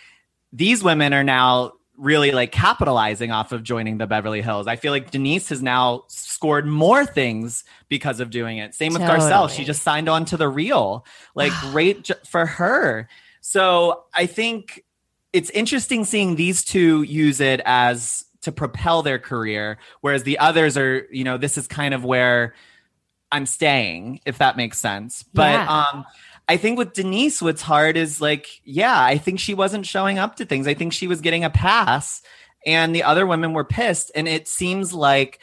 these women are now really like capitalizing off of joining the Beverly Hills. I feel like Denise has now scored more things because of doing it. Same with totally. Garcelle. She just signed on to The Real. Like, great j- for her. So I think it's interesting seeing these two use it as to propel their career, whereas the others are, you know, this is kind of where I'm staying, if that makes sense. But yeah. um I think with Denise, what's hard is like, yeah, I think she wasn't showing up to things. I think she was getting a pass and the other women were pissed. And it seems like,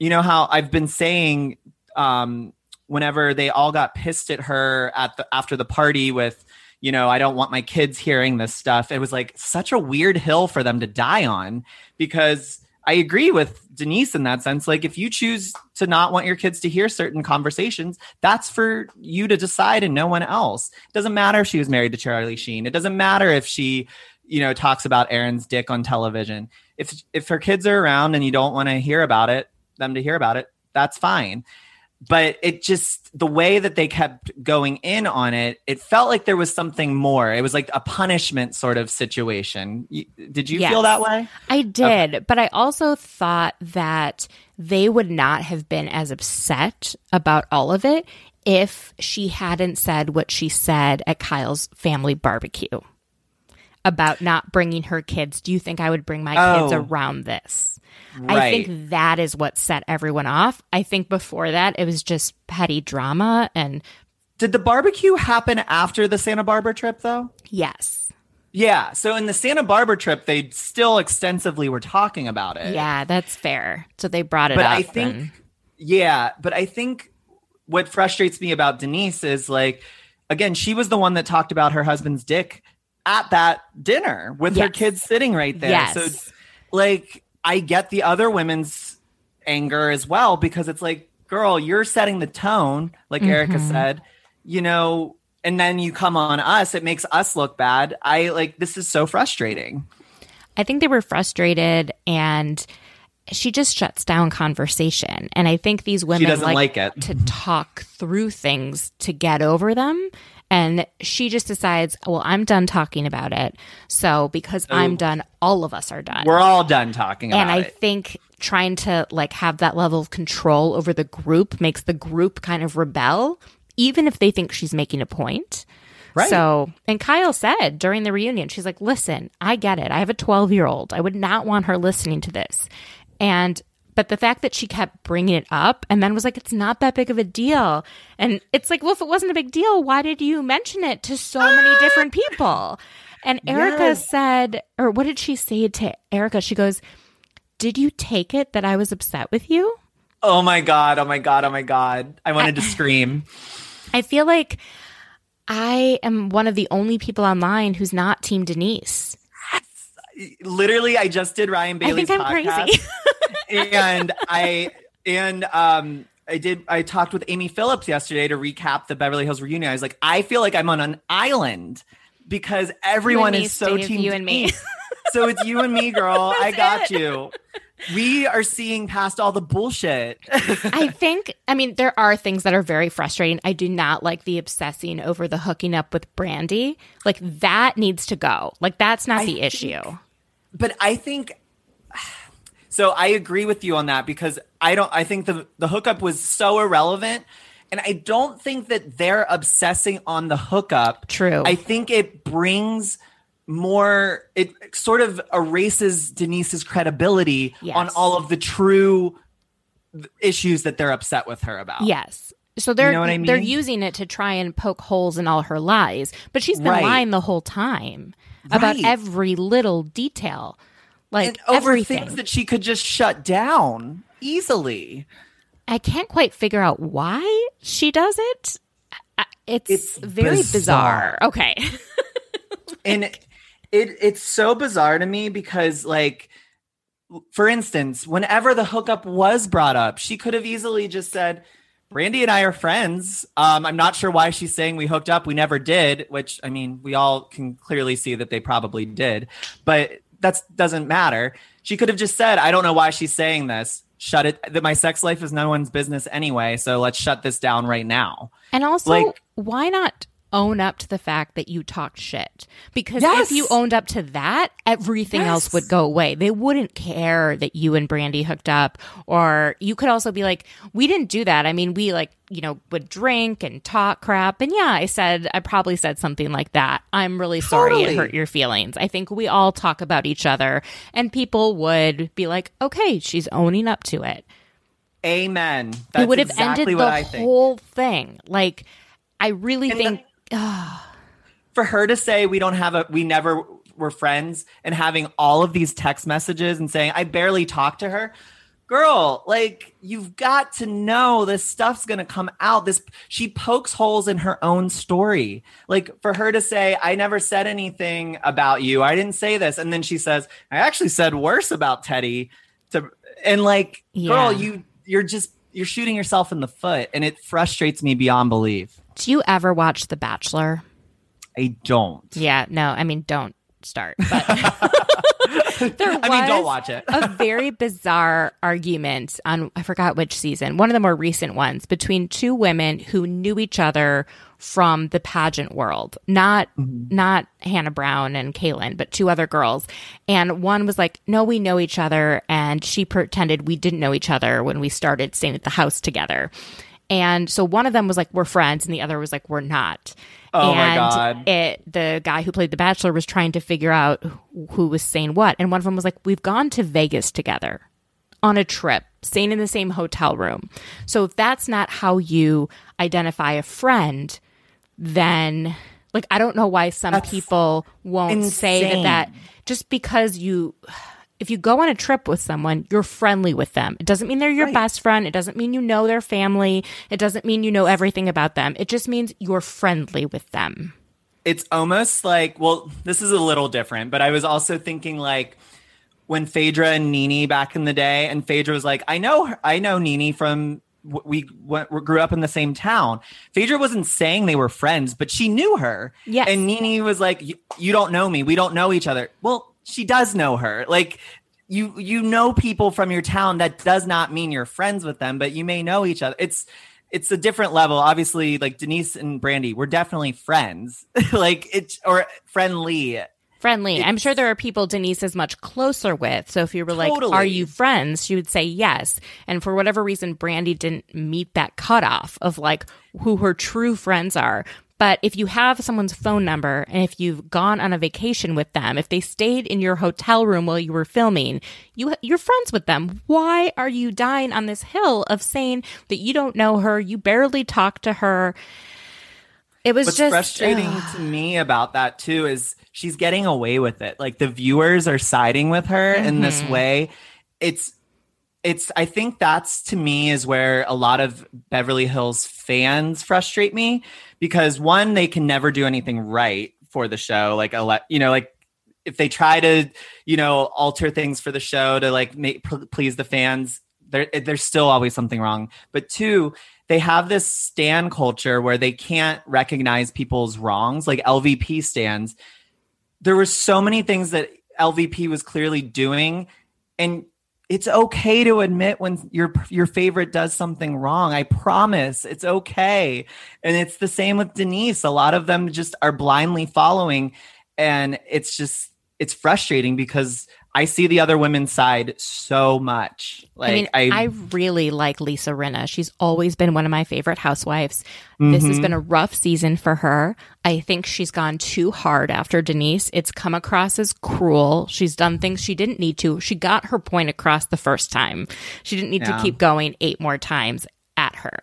you know how I've been saying um, whenever they all got pissed at her at the, after the party with, you know, I don't want my kids hearing this stuff. It was like such a weird hill for them to die on, because I agree with Denise in that sense. Like, if you choose to not want your kids to hear certain conversations, that's for you to decide and no one else. It doesn't matter if she was married to Charlie Sheen. It doesn't matter if she, you know, talks about Aaron's dick on television. If if her kids are around and you don't want to hear about it, them to hear about it, that's fine. But it just, the way that they kept going in on it, it felt like there was something more. It was like a punishment sort of situation. Did you yes, feel that way? I did. Okay. But I also thought that they would not have been as upset about all of it if she hadn't said what she said at Kyle's family barbecue about not bringing her kids. Do you think I would bring my oh, kids around this? Right. I think that is what set everyone off. I think before that, it was just petty drama. And did the barbecue happen after the Santa Barbara trip, though? Yes. Yeah. So in the Santa Barbara trip, they still extensively were talking about it. Yeah, that's fair. So they brought it but up. I think, and... Yeah. But I think what frustrates me about Denise is, like, again, she was the one that talked about her husband's dick at that dinner with yes. her kids sitting right there. Yes. So, like, I get the other women's anger as well, because it's like, girl, you're setting the tone, like mm-hmm. Erica said, you know, and then you come on us, it makes us look bad. I like, this is so frustrating. I think they were frustrated, and she just shuts down conversation. And I think these women she doesn't like, like it. to talk through things to get over them. And she just decides, well, I'm done talking about it. So because so I'm done, all of us are done. We're all done talking about it. And I it. think trying to like have that level of control over the group makes the group kind of rebel, even if they think she's making a point. Right. So, and Kyle said during the reunion, she's like, listen, I get it. I have a twelve-year-old. I would not want her listening to this. And But the fact that she kept bringing it up and then was like, it's not that big of a deal. And it's like, well, if it wasn't a big deal, why did you mention it to so ah! many different people? And Erica yes. said, or what did she say to Erica? She goes, did you take it that I was upset with you? Oh, my God. Oh, my God. Oh, my God. I wanted I, to scream. I feel like I am one of the only people online who's not Team Denise. Literally, I just did Ryan Bailey's podcast. I think I'm podcast. crazy. and I and um I did I talked with Amy Phillips yesterday to recap the Beverly Hills reunion. I was like, I feel like I'm on an island because everyone me, is so Steve, team you and me. So it's you and me, girl. I got it. you. We are seeing past all the bullshit. I think, I mean, there are things that are very frustrating. I do not like the obsessing over the hooking up with Brandy. Like, that needs to go. Like, that's not I the think, issue. But I think, so I agree with you on that because I don't, I think the, the hookup was so irrelevant. And I don't think that they're obsessing on the hookup. True. I think it brings more, it sort of erases Denise's credibility yes. on all of the true issues that they're upset with her about. Yes. So they're, you know what I mean? They're using it to try and poke holes in all her lies. But she's been right. lying the whole time about right. every little detail. Like, and over everything. Things that she could just shut down easily. I can't quite figure out why she does it. It's, it's very bizarre. bizarre. Okay. And It it's so bizarre to me because, like, for instance, whenever the hookup was brought up, she could have easily just said, Brandy and I are friends. Um, I'm not sure why she's saying we hooked up. We never did, which, I mean, we all can clearly see that they probably did. But that doesn't matter. She could have just said, I don't know why she's saying this. Shut it. That my sex life is no one's business anyway. So let's shut this down right now. And also, like, why not own up to the fact that you talked shit? Because yes. if you owned up to that, everything yes. else would go away. They wouldn't care that you and Brandy hooked up. Or you could also be like, we didn't do that. I mean, we, like, you know, would drink and talk crap. And yeah, I said, I probably said something like that. I'm really sorry totally. It hurt your feelings. I think we all talk about each other, and people would be like, okay, she's owning up to it. Amen. That's it would have exactly ended what the I whole think. Thing. Like, I really and think... The- For her to say we don't have a we never were friends and having all of these text messages and saying I barely talked to her, girl, like, you've got to know this stuff's gonna come out. This she pokes holes in her own story. Like, for her to say I never said anything about you, I didn't say this, and then she says I actually said worse about Teddy to and like yeah. girl, you you're just you're shooting yourself in the foot, and it frustrates me beyond belief. Do you ever watch The Bachelor? I don't. Yeah, no, I mean, don't start. But there was I mean, don't watch it. a very bizarre argument on, I forgot which season, one of the more recent ones, between two women who knew each other from the pageant world. Not mm-hmm. not Hannah Brown and Kaylin, but two other girls. And one was like, no, we know each other. And she pretended we didn't know each other when we started staying at the house together. And so one of them was like, we're friends. And the other was like, we're not. Oh, and my God. It, the guy who played The Bachelor was trying to figure out who was saying what. And one of them was like, we've gone to Vegas together on a trip, staying in the same hotel room. So if that's not how you identify a friend, then, like, I don't know why some that's people won't insane. Say that, that just because you... If you go on a trip with someone, you're friendly with them. It doesn't mean they're your right. best friend. It doesn't mean you know their family. It doesn't mean you know everything about them. It just means you're friendly with them. It's almost like, well, this is a little different, but I was also thinking, like, when Phaedra and Nene back in the day, and Phaedra was like, I know her, I know Nene from, we went, we grew up in the same town. Phaedra wasn't saying they were friends, but she knew her. Yes. And Nene was like, you don't know me. We don't know each other. Well, she does know her. Like, you you know people from your town. That does not mean you're friends with them, but you may know each other. It's it's a different level. Obviously, like, Denise and Brandy were definitely friends. Like, it's or friendly. Friendly. It's, I'm sure there are people Denise is much closer with. So if you were totally. Like, are you friends? She would say yes. And for whatever reason, Brandy didn't meet that cutoff of, like, who her true friends are. But if you have someone's phone number and if you've gone on a vacation with them, if they stayed in your hotel room while you were filming, you, you're friends with them. Why are you dying on this hill of saying that you don't know her? You barely talked to her. It was What's just frustrating ugh. To me about that, too, is she's getting away with it. Like, the viewers are siding with her mm-hmm. in this way. It's it's I think that's, to me, is where a lot of Beverly Hills fans frustrate me, because one, they can never do anything right for the show. Like, you know, like if they try to, you know, alter things for the show to like make please the fans, there there's still always something wrong. But two, they have this stan culture where they can't recognize people's wrongs, like L V P stans. There were so many things that L V P was clearly doing, and it's okay to admit when your your favorite does something wrong. I promise it's okay. And it's the same with Denise. A lot of them just are blindly following, and it's just it's frustrating because I see the other women's side so much. Like I mean, I, I really like Lisa Rinna. She's always been one of my favorite housewives. Mm-hmm. This has been a rough season for her. I think she's gone too hard after Denise. It's come across as cruel. She's done things she didn't need to. She got her point across the first time. She didn't need yeah. to keep going eight more times at her.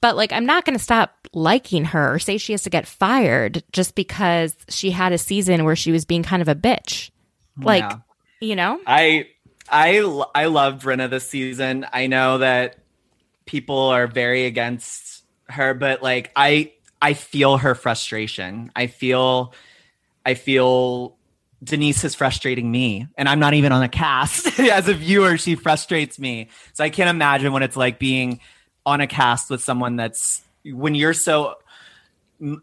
But like, I'm not going to stop liking her or say she has to get fired just because she had a season where she was being kind of a bitch. Like. Yeah. You know, I, I, I loved Rinna this season. I know that people are very against her, but like, I, I feel her frustration. I feel, I feel Denise is frustrating me, and I'm not even on a cast as a viewer. She frustrates me. So I can't imagine what it's like being on a cast with someone that's when you're so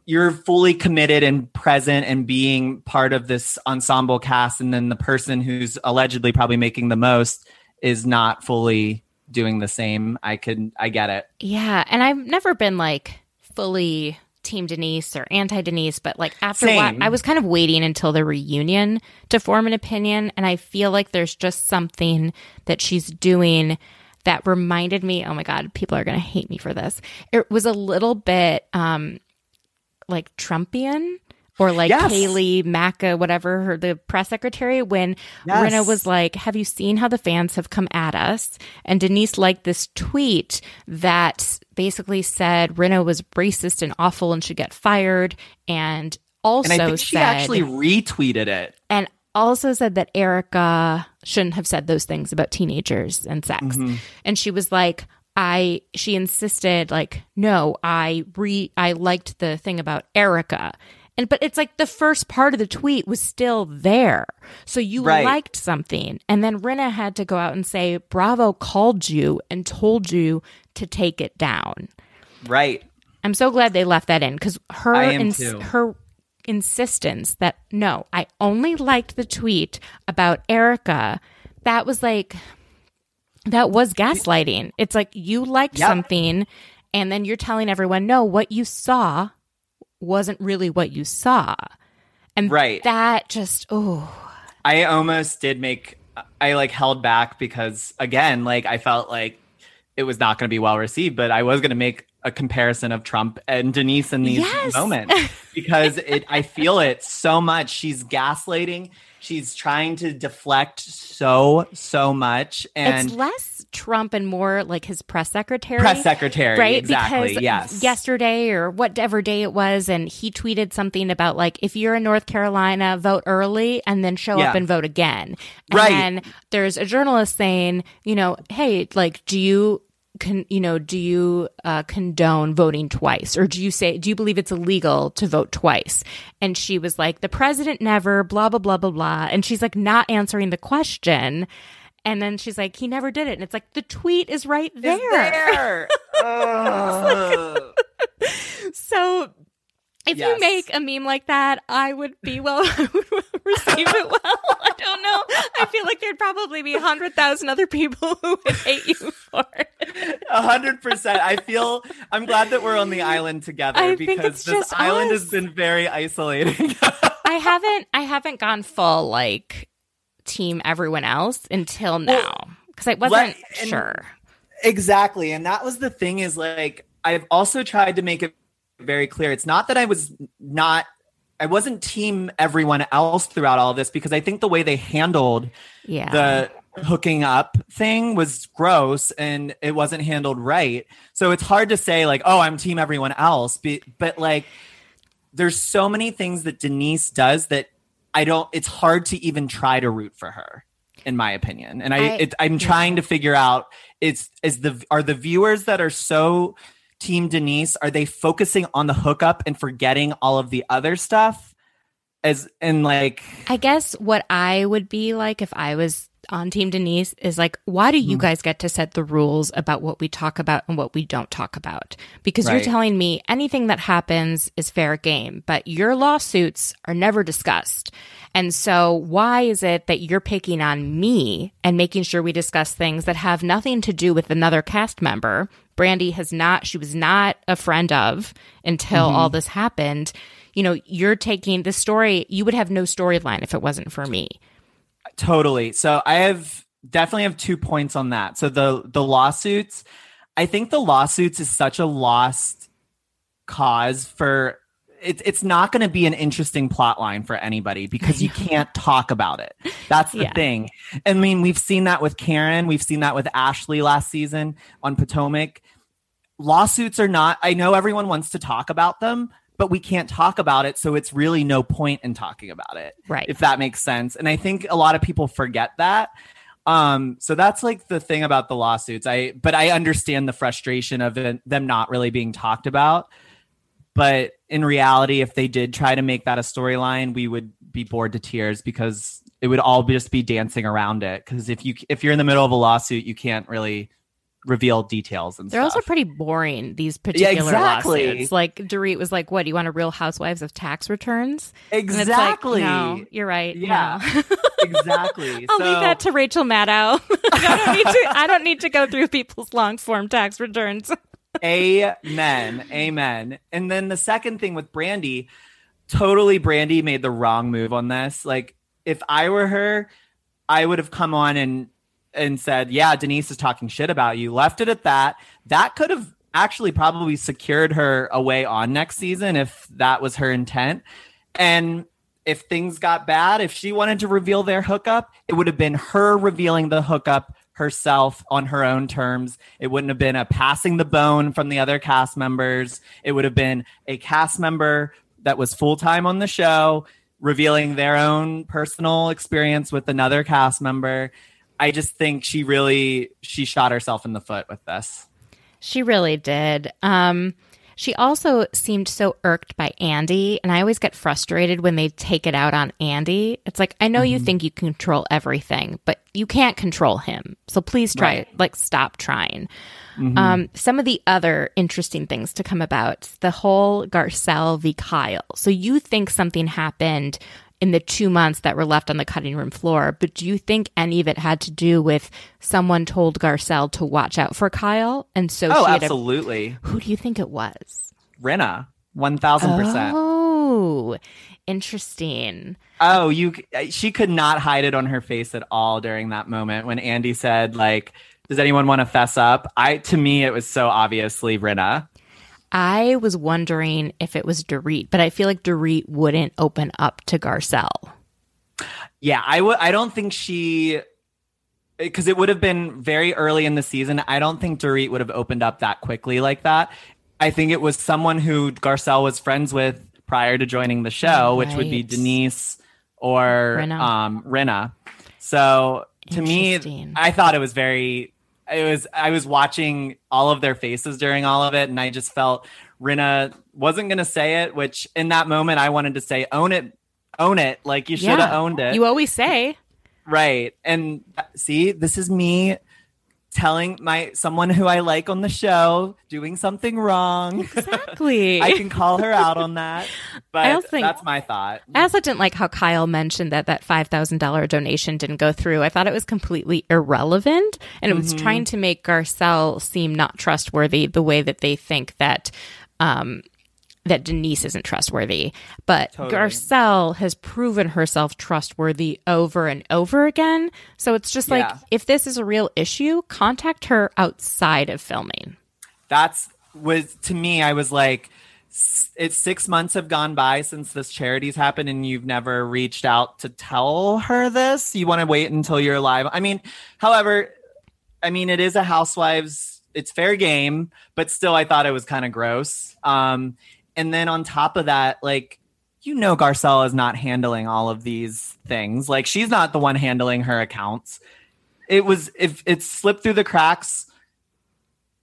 you're fully committed and present and being part of this ensemble cast. And then the person who's allegedly probably making the most is not fully doing the same. I could, I get it. Yeah. And I've never been like fully team Denise or anti Denise, but like after a while, I was kind of waiting until the reunion to form an opinion. And I feel like there's just something that she's doing that reminded me, oh my God, people are going to hate me for this. It was a little bit, um, like Trumpian or like yes. Kayleigh Macca, whatever, her, the press secretary, when yes. Rinna was like, have you seen how the fans have come at us? And Denise liked this tweet that basically said Rinna was racist and awful and should get fired. And also and I think she said, actually retweeted it. And also said that Erica shouldn't have said those things about teenagers and sex. Mm-hmm. And she was like, I she insisted like no I re I liked the thing about Erica, and but it's like the first part of the tweet was still there, so you right. liked something, and then Rinna had to go out and say Bravo called you and told you to take it down. Right. I'm so glad they left that in because her ins- her insistence that no I only liked the tweet about Erica, that was like. That was gaslighting. It's like you liked yep. something, and then you're telling everyone, no, what you saw wasn't really what you saw. And right. that just, oh. I almost did make, I like held back because, again, like I felt like it was not going to be well received, but I was going to make a comparison of Trump and Denise in these yes. moments because it, I feel it so much. She's gaslighting. She's trying to deflect so, so much. And it's less Trump and more like his press secretary. Press secretary, right? Exactly, because yes. yesterday or whatever day it was, and he tweeted something about like, if you're in North Carolina, vote early and then show yeah. up and vote again. And right. then there's a journalist saying, you know, hey, like, do you... Con, you know, do you uh, condone voting twice, or do you say, do you believe it's illegal to vote twice? And she was like, the president never, blah, blah, blah, blah, blah. And she's like not answering the question. And then she's like, he never did it. And it's like, the tweet is right there. It's there. Oh. So if yes. you make a meme like that, I would be well, I would receive it well. I don't know. I feel like there'd probably be one hundred thousand other people who would hate you for it. one hundred percent. I feel, I'm glad that we're on the island together I because this island us. has been very isolating. I haven't, I haven't gone full like team everyone else until now because well, I wasn't let, sure. Exactly. And that was the thing is like, I've also tried to make it very clear. It's not that I was not, I wasn't team everyone else throughout all of this because I think the way they handled yeah. the hooking up thing was gross and it wasn't handled right. So it's hard to say like, oh, I'm team everyone else. But, but like, there's so many things that Denise does that I don't, it's hard to even try to root for her, in my opinion. And I, I it, I'm yeah. trying to figure out it's, is the, are the viewers that are so team Denise, are they focusing on the hookup and forgetting all of the other stuff? as and like I guess what I would be like if I was on Team Denise is like, why do you guys get to set the rules about what we talk about and what we don't talk about? Because right. you're telling me anything that happens is fair game, but your lawsuits are never discussed. And so why is it that you're picking on me and making sure we discuss things that have nothing to do with another cast member? Brandy has not, she was not a friend of until mm-hmm. all this happened. You know, you're taking this story, you would have no storyline if it wasn't for me. Totally. So I have definitely have two points on that. So the the lawsuits, I think the lawsuits is such a lost cause for it, it's not going to be an interesting plot line for anybody because you can't talk about it. That's the yeah. thing. I mean, we've seen that with Karen. We've seen that with Ashley last season on Potomac. Lawsuits are not, I know everyone wants to talk about them, but we can't talk about it. So it's really no point in talking about it. Right. If that makes sense. And I think a lot of people forget that. Um, so that's like the thing about the lawsuits. I, but I understand the frustration of it, them not really being talked about. But in reality, if they did try to make that a storyline, we would be bored to tears because it would all be just be dancing around it. Because if you, if you're in the middle of a lawsuit, you can't really reveal details and They're stuff. They're also pretty boring, these particular yeah, exactly. lawsuits. Like, Dorit was like, what, do you want a Real Housewives of Tax Returns? Exactly. Like, no, you're right. Yeah. No. Exactly. I'll so... leave that to Rachel Maddow. I, don't need to, I don't need to go through people's long-form tax returns. Amen. Amen. And then the second thing with Brandy, totally Brandy made the wrong move on this. Like, if I were her, I would have come on and and said, yeah, Denise is talking shit about you, left it at that. That could have actually probably secured her away on next season if that was her intent. And if things got bad, if she wanted to reveal their hookup, it would have been her revealing the hookup herself on her own terms. It wouldn't have been a passing the bone from the other cast members. It would have been a cast member that was full-time on the show revealing their own personal experience with another cast member. I just think she really, she shot herself in the foot with this. She really did. Um, she also seemed so irked by Andy, and I always get frustrated when they take it out on Andy. It's like, I know mm-hmm. you think you control everything, but you can't control him. So please try, right. like, stop trying. Mm-hmm. Um, some of the other interesting things to come about, the whole Garcelle v. Kyle. So you think something happened in the two months that were left on the cutting room floor. But do you think any of it had to do with someone told Garcelle to watch out for Kyle? And so oh, she had absolutely. A, who do you think it was? Rinna, one thousand percent. Oh, interesting. Oh, you. She could not hide it on her face at all during that moment when Andy said, like, does anyone want to fess up? I to me, it was so obviously Rinna. I was wondering if it was Dorit, but I feel like Dorit wouldn't open up to Garcelle. Yeah, I would. I don't think she, because it would have been very early in the season. I don't think Dorit would have opened up that quickly like that. I think it was someone who Garcelle was friends with prior to joining the show, right. which would be Denise or Rinna. Um, Rinna. So to me, I thought it was very. It was I was watching all of their faces during all of it, and I just felt Rinna wasn't going to say it, which in that moment I wanted to say, own it, own it. Like, you should have yeah, owned it. You always say. Right. And see, this is me telling my someone who I like on the show doing something wrong. Exactly. I can call her out on that. But think, that's my thought. I also didn't like how Kyle mentioned that that five thousand dollars donation didn't go through. I thought it was completely irrelevant. And it was mm-hmm. trying to make Garcelle seem not trustworthy the way that they think that um, that Denise isn't trustworthy. But totally. Garcelle has proven herself trustworthy over and over again. So it's just yeah. like, if this is a real issue, contact her outside of filming. That's was to me, I was like, it's six months have gone by since this charity's happened and you've never reached out to tell her this. You want to wait until you're live. I mean, however, I mean, it is a Housewives, it's fair game, but still I thought it was kind of gross. Um, and then on top of that, like, you know, Garcelle is not handling all of these things. Like, she's not the one handling her accounts. It was, if it slipped through the cracks,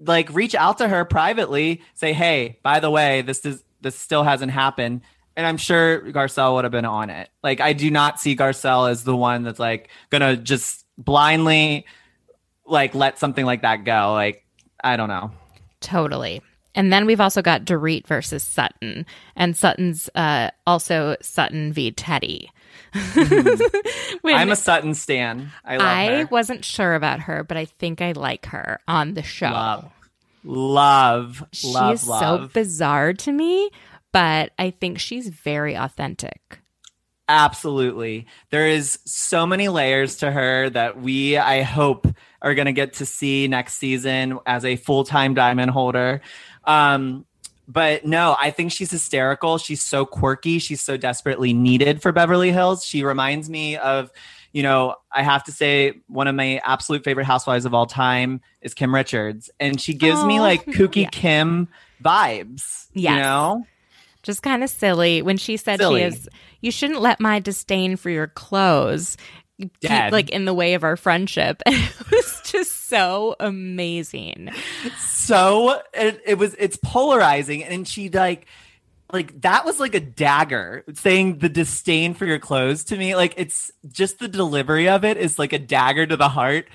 like, reach out to her privately, say, hey, by the way, this is this still hasn't happened. And I'm sure Garcelle would have been on it. Like, I do not see Garcelle as the one that's like gonna just blindly like let something like that go. Like, I don't know. Totally. And then we've also got Dorit versus Sutton, and Sutton's uh, also Sutton v. Teddy. Mm-hmm. I'm a Sutton stan. I love I her. wasn't sure about her, but I think I like her on the show. Love, love, she love. She's so bizarre to me, but I think she's very authentic. Absolutely. There is so many layers to her that we, I hope, are going to get to see next season as a full-time diamond holder. Um, but no, I think she's hysterical. She's so quirky. She's so desperately needed for Beverly Hills. She reminds me of, you know, I have to say one of my absolute favorite housewives of all time is Kim Richards. And she gives oh, me like kooky yeah. Kim vibes, yes. you know? Just kind of silly. When she said silly. she is, you shouldn't let my disdain for your clothes keep, like, in the way of our friendship. And it was just so amazing. So it, it was, it's polarizing. And she like, like that was like a dagger, saying the disdain for your clothes to me. Like, it's just the delivery of it is like a dagger to the heart.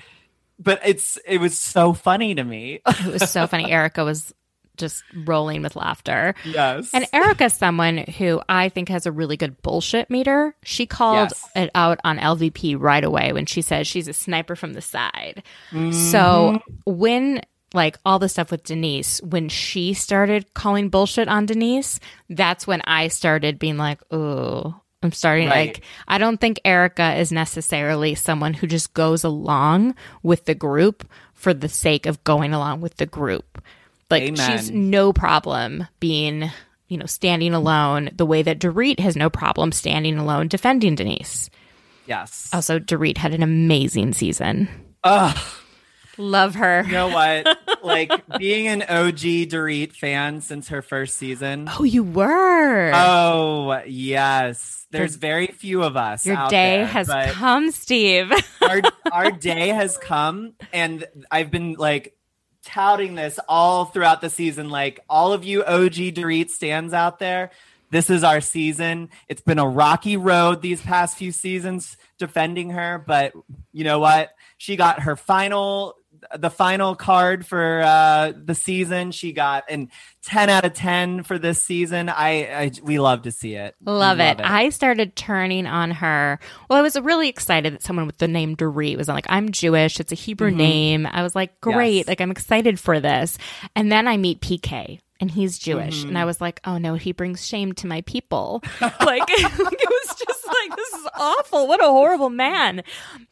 But it's, it was so funny to me. It was so funny. Erica was just rolling with laughter. Yes. And Erica's someone who I think has a really good bullshit meter. She called yes. it out on L V P right away when she says she's a sniper from the side. Mm-hmm. So when, like, all the stuff with Denise, when she started calling bullshit on Denise, that's when I started being like, ooh, I'm starting. Right. Like, I don't think Erica is necessarily someone who just goes along with the group for the sake of going along with the group. Like, Amen. She's no problem being, you know, standing alone the way that Dorit has no problem standing alone defending Denise. Yes. Also, Dorit had an amazing season. Ugh. Love her. You know what? Like, being an O G Dorit fan since her first season. Oh, you were. Oh, yes. There's your, very few of us. Your out day there, has come, Steve. our, our day has come. And I've been, like, touting this all throughout the season, like, all of you O G Dorit stans out there, this is our season. It's been a rocky road these past few seasons defending her, but you know what? She got her final, the final card for uh, the season. She got an ten out of ten for this season. I, I we love to see it. Love, love it. it. I started turning on her. Well, I was really excited that someone with the name Dorit was on. Like, I'm Jewish. It's a Hebrew mm-hmm. name. I was like, great. Yes. Like, I'm excited for this. And then I meet P K. And he's Jewish. Mm-hmm. And I was like, oh, no, he brings shame to my people. Like, like, it was just like, this is awful. What a horrible man.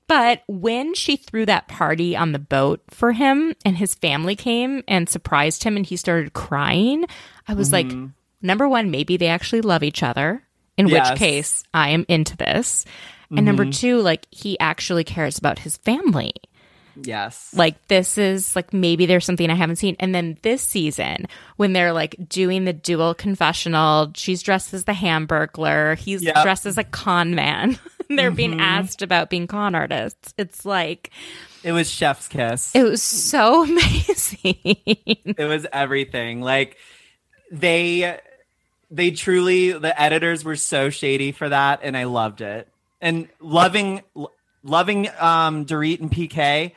But when she threw that party on the boat for him and his family came and surprised him and he started crying, I was mm-hmm. like, number one, maybe they actually love each other, in yes. which case I am into this. Mm-hmm. And number two, like, he actually cares about his family. Yes. Like, this is like, maybe there's something I haven't seen. And then this season, when they're like doing the dual confessional, she's dressed as the Hamburglar, he's yep. dressed as a con man. They're mm-hmm. being asked about being con artists. It's like, it was chef's kiss. It was so amazing. It was everything. Like, they they truly, the editors were so shady for that, and I loved it. And loving loving um Dorit and P K,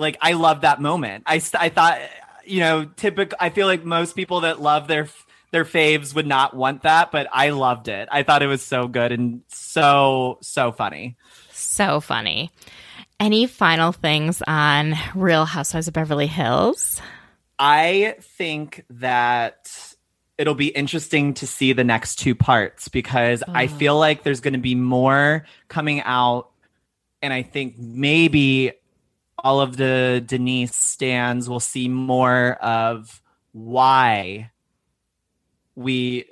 like, I love that moment. I, I thought, you know, typical, I feel like most people that love their their faves would not want that, but I loved it. I thought it was so good and so, so funny. So funny. Any final things on Real Housewives of Beverly Hills? I think that it'll be interesting to see the next two parts, because oh. I feel like there's going to be more coming out. And I think maybe all of the Denise stans will see more of why we,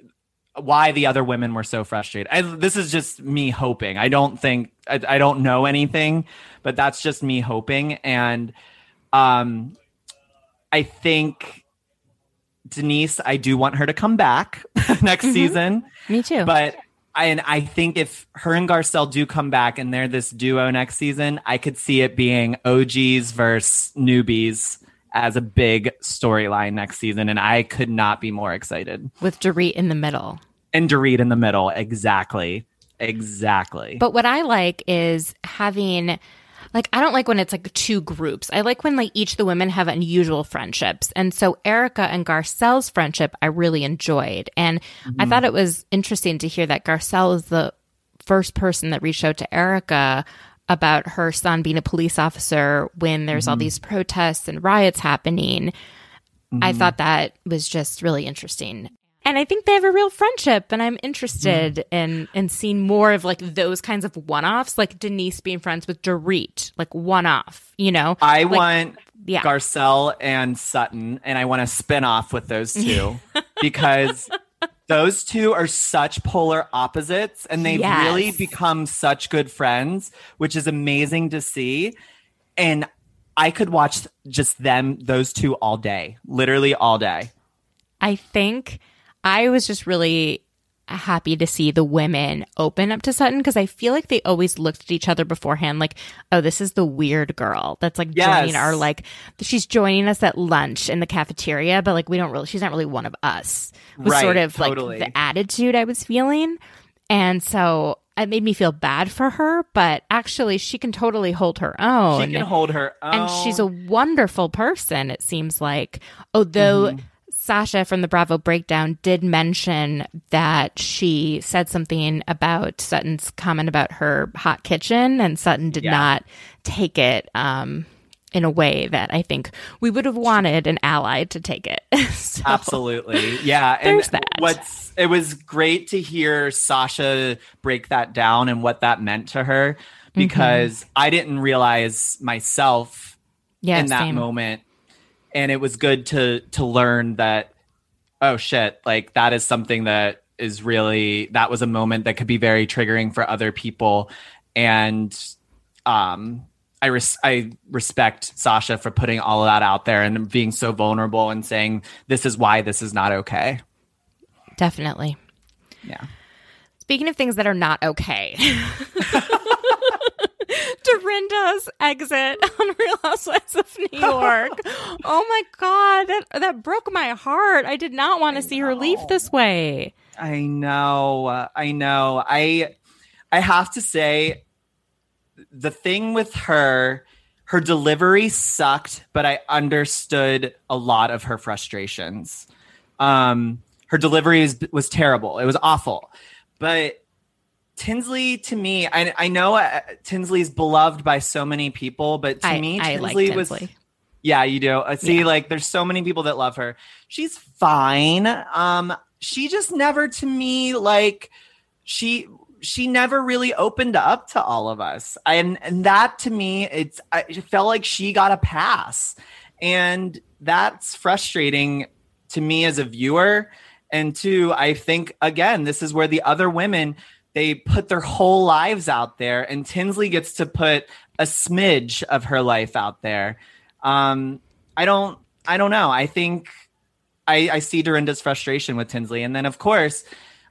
why the other women were so frustrated. I, this is just me hoping. I don't think, I, I don't know anything, but that's just me hoping. And um, I think Denise, I do want her to come back next mm-hmm. season. Me too. But I, and I think if her and Garcelle do come back and they're this duo next season, I could see it being O Gs versus newbies as a big storyline next season. And I could not be more excited. With Dorit in the middle. And Dorit in the middle. Exactly. Exactly. But what I like is having... Like, I don't like when it's like two groups. I like when like each of the women have unusual friendships. And so Erica and Garcelle's friendship I really enjoyed. And mm-hmm. I thought it was interesting to hear that Garcelle is the first person that reached out to Erica about her son being a police officer when there's mm-hmm. all these protests and riots happening. Mm-hmm. I thought that was just really interesting. And I think they have a real friendship, and I'm interested mm. in, in seeing more of, like, those kinds of one-offs, like Denise being friends with Dorit, like, one-off, you know? I like, want yeah. Garcelle and Sutton, and I want a spin-off with those two because those two are such polar opposites, and they yes. really become such good friends, which is amazing to see. And I could watch just them, those two, all day, literally all day. I think... I was just really happy to see the women open up to Sutton because I feel like they always looked at each other beforehand like, oh, this is the weird girl that's like yes. joining our like she's joining us at lunch in the cafeteria, but like we don't really she's not really one of us was right, sort of totally. Like the attitude I was feeling. And so it made me feel bad for her, but actually she can totally hold her own. She can hold her own. And she's a wonderful person, it seems like. Although mm-hmm. Sasha from the Bravo Breakdown did mention that she said something about Sutton's comment about her hot kitchen, and Sutton did yeah. not take it um, in a way that I think we would have wanted an ally to take it. So, absolutely. Yeah. And that. What's, it was great to hear Sasha break that down and what that meant to her, because mm-hmm. I didn't realize myself yeah, in that same. moment. And it was good to to learn that, oh, shit, like that is something that is really, that was a moment that could be very triggering for other people. And um, I, res- I respect Sasha for putting all of that out there and being so vulnerable and saying, this is why this is not okay. Definitely. Yeah. Speaking of things that are not okay. Dorinda's exit on Real Housewives of New York. Oh my God, that that broke my heart. I did not want to see her leave this way. I know, I know. I I have to say, the thing with her, her delivery sucked, but I understood a lot of her frustrations. Um, her delivery was, was terrible. It was awful, but. Tinsley, to me, I, I know uh, Tinsley's beloved by so many people, but to I, me, Tinsley, I like Tinsley was... Yeah, you do. I see, yeah. like, there's so many people that love her. She's fine. Um, she just never, to me, like, she she never really opened up to all of us. And, and that, to me, it's I, it felt like she got a pass. And that's frustrating to me as a viewer. And, two, I think, again, this is where the other women... They put their whole lives out there, and Tinsley gets to put a smidge of her life out there. Um, I don't, I don't know. I think I, I see Dorinda's frustration with Tinsley. And then of course,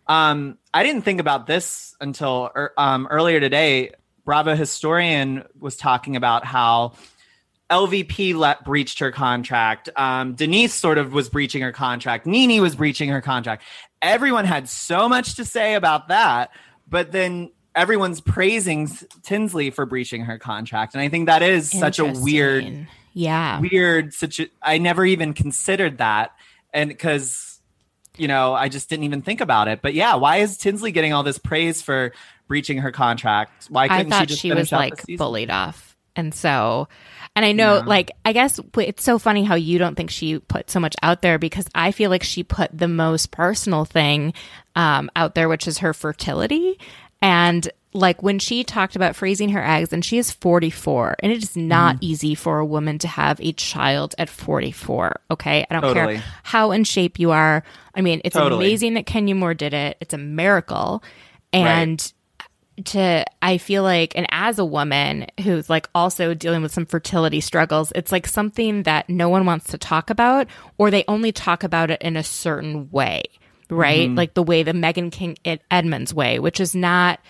um, I didn't think about this until er, um, earlier today. Bravo Historian was talking about how L V P let, breached her contract. Um, Denise sort of was breaching her contract. Nene was breaching her contract. Everyone had so much to say about that. But then everyone's praising Tinsley for breaching her contract. And I think that is such a weird, yeah, weird situ- I never even considered that. And because, you know, I just didn't even think about it. But yeah, why is Tinsley getting all this praise for breaching her contract? Why couldn't I thought she just she finish was out like the bullied off. And so, and I know, yeah. like, I guess it's so funny how you don't think she put so much out there, because I feel like she put the most personal thing um, out there, which is her fertility. And like when she talked about freezing her eggs, and she is forty-four, and it is not mm. easy for a woman to have a child at forty-four. Okay. I don't totally. care how in shape you are. I mean, it's totally. amazing that Kenya Moore did it. It's a miracle. And right. to I feel like, and as a woman who's like also dealing with some fertility struggles, it's like something that no one wants to talk about, or they only talk about it in a certain way, right? Mm-hmm. Like the way the Meghan King Edmonds way, which is not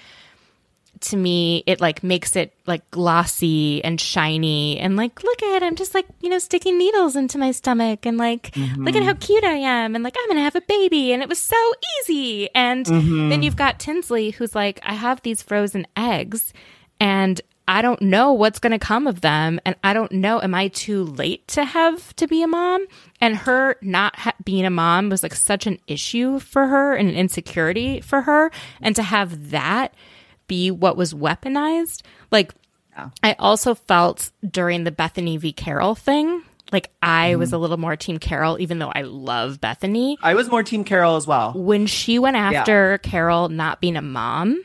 to me, it like makes it like glossy and shiny and like, look at it, I'm just like, you know, sticking needles into my stomach and like, mm-hmm. look at how cute I am and like, I'm going to have a baby and it was so easy. And mm-hmm. then you've got Tinsley who's like, I have these frozen eggs and I don't know what's going to come of them. And I don't know, am I too late to have to be a mom? And her not ha- being a mom was like such an issue for her and an insecurity for her. And to have that be what was weaponized. Like, yeah. I also felt during the Bethenny v. Carol thing, like I mm. was a little more Team Carol, even though I love Bethenny. I was more Team Carol as well. When she went after yeah. Carol not being a mom,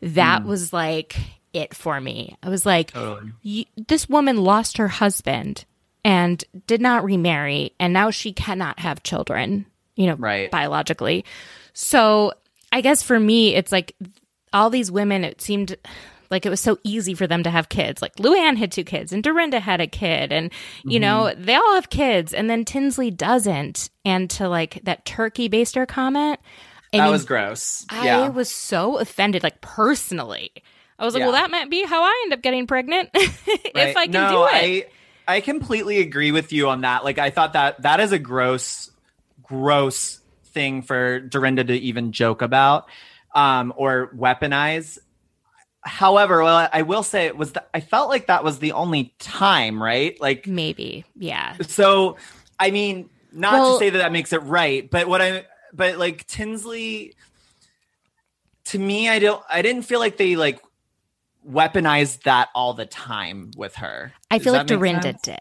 that mm. was like... it for me. I was like, totally. y- this woman lost her husband and did not remarry, and now she cannot have children, you know, right. biologically. So I guess for me, it's like all these women, it seemed like it was so easy for them to have kids. Like Luann had two kids and Dorinda had a kid and, you mm-hmm. know, they all have kids and then Tinsley doesn't. And to like that turkey baster comment. I that mean, was gross. Yeah. I was so offended, like personally. I was like, yeah. well, that might be how I end up getting pregnant if right. I can no, do it. I, I completely agree with you on that. Like, I thought that that is a gross, gross thing for Dorinda to even joke about um, or weaponize. However, well, I will say it was the, I felt like that was the only time, right? Like maybe. Yeah. So, I mean, not well, to say that that makes it right, but what I but like Tinsley, to me, I don't I didn't feel like they like weaponized that all the time with her. I Does feel like Dorinda sense? did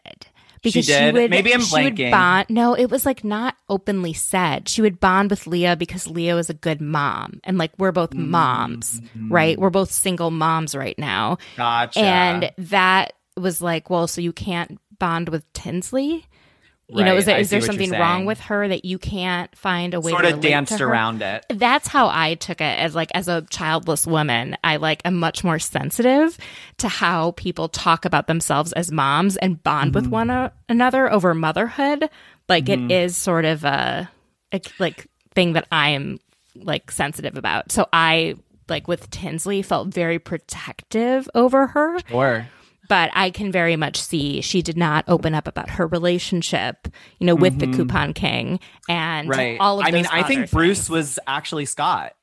because she, did. she would maybe I'm she would bond. No, it was like not openly said. She would bond with Leah because Leah was a good mom, and like we're both moms, mm-hmm. right? We're both single moms right now. Gotcha. And that was like, well, so you can't bond with Tinsley. You right. know, is there, is there something wrong with her that you can't find a way sort to Sort of danced to around it. That's how I took it as like, as a childless woman, I like am much more sensitive to how people talk about themselves as moms and bond mm-hmm. with one o- another over motherhood. Like mm-hmm. it is sort of a, a like thing that I am like sensitive about. So I like with Tinsley felt very protective over her. Sure. But I can very much see she did not open up about her relationship, you know, with mm-hmm. the Coupon King and right. all of those I mean, I think things. Bruce was actually Scott.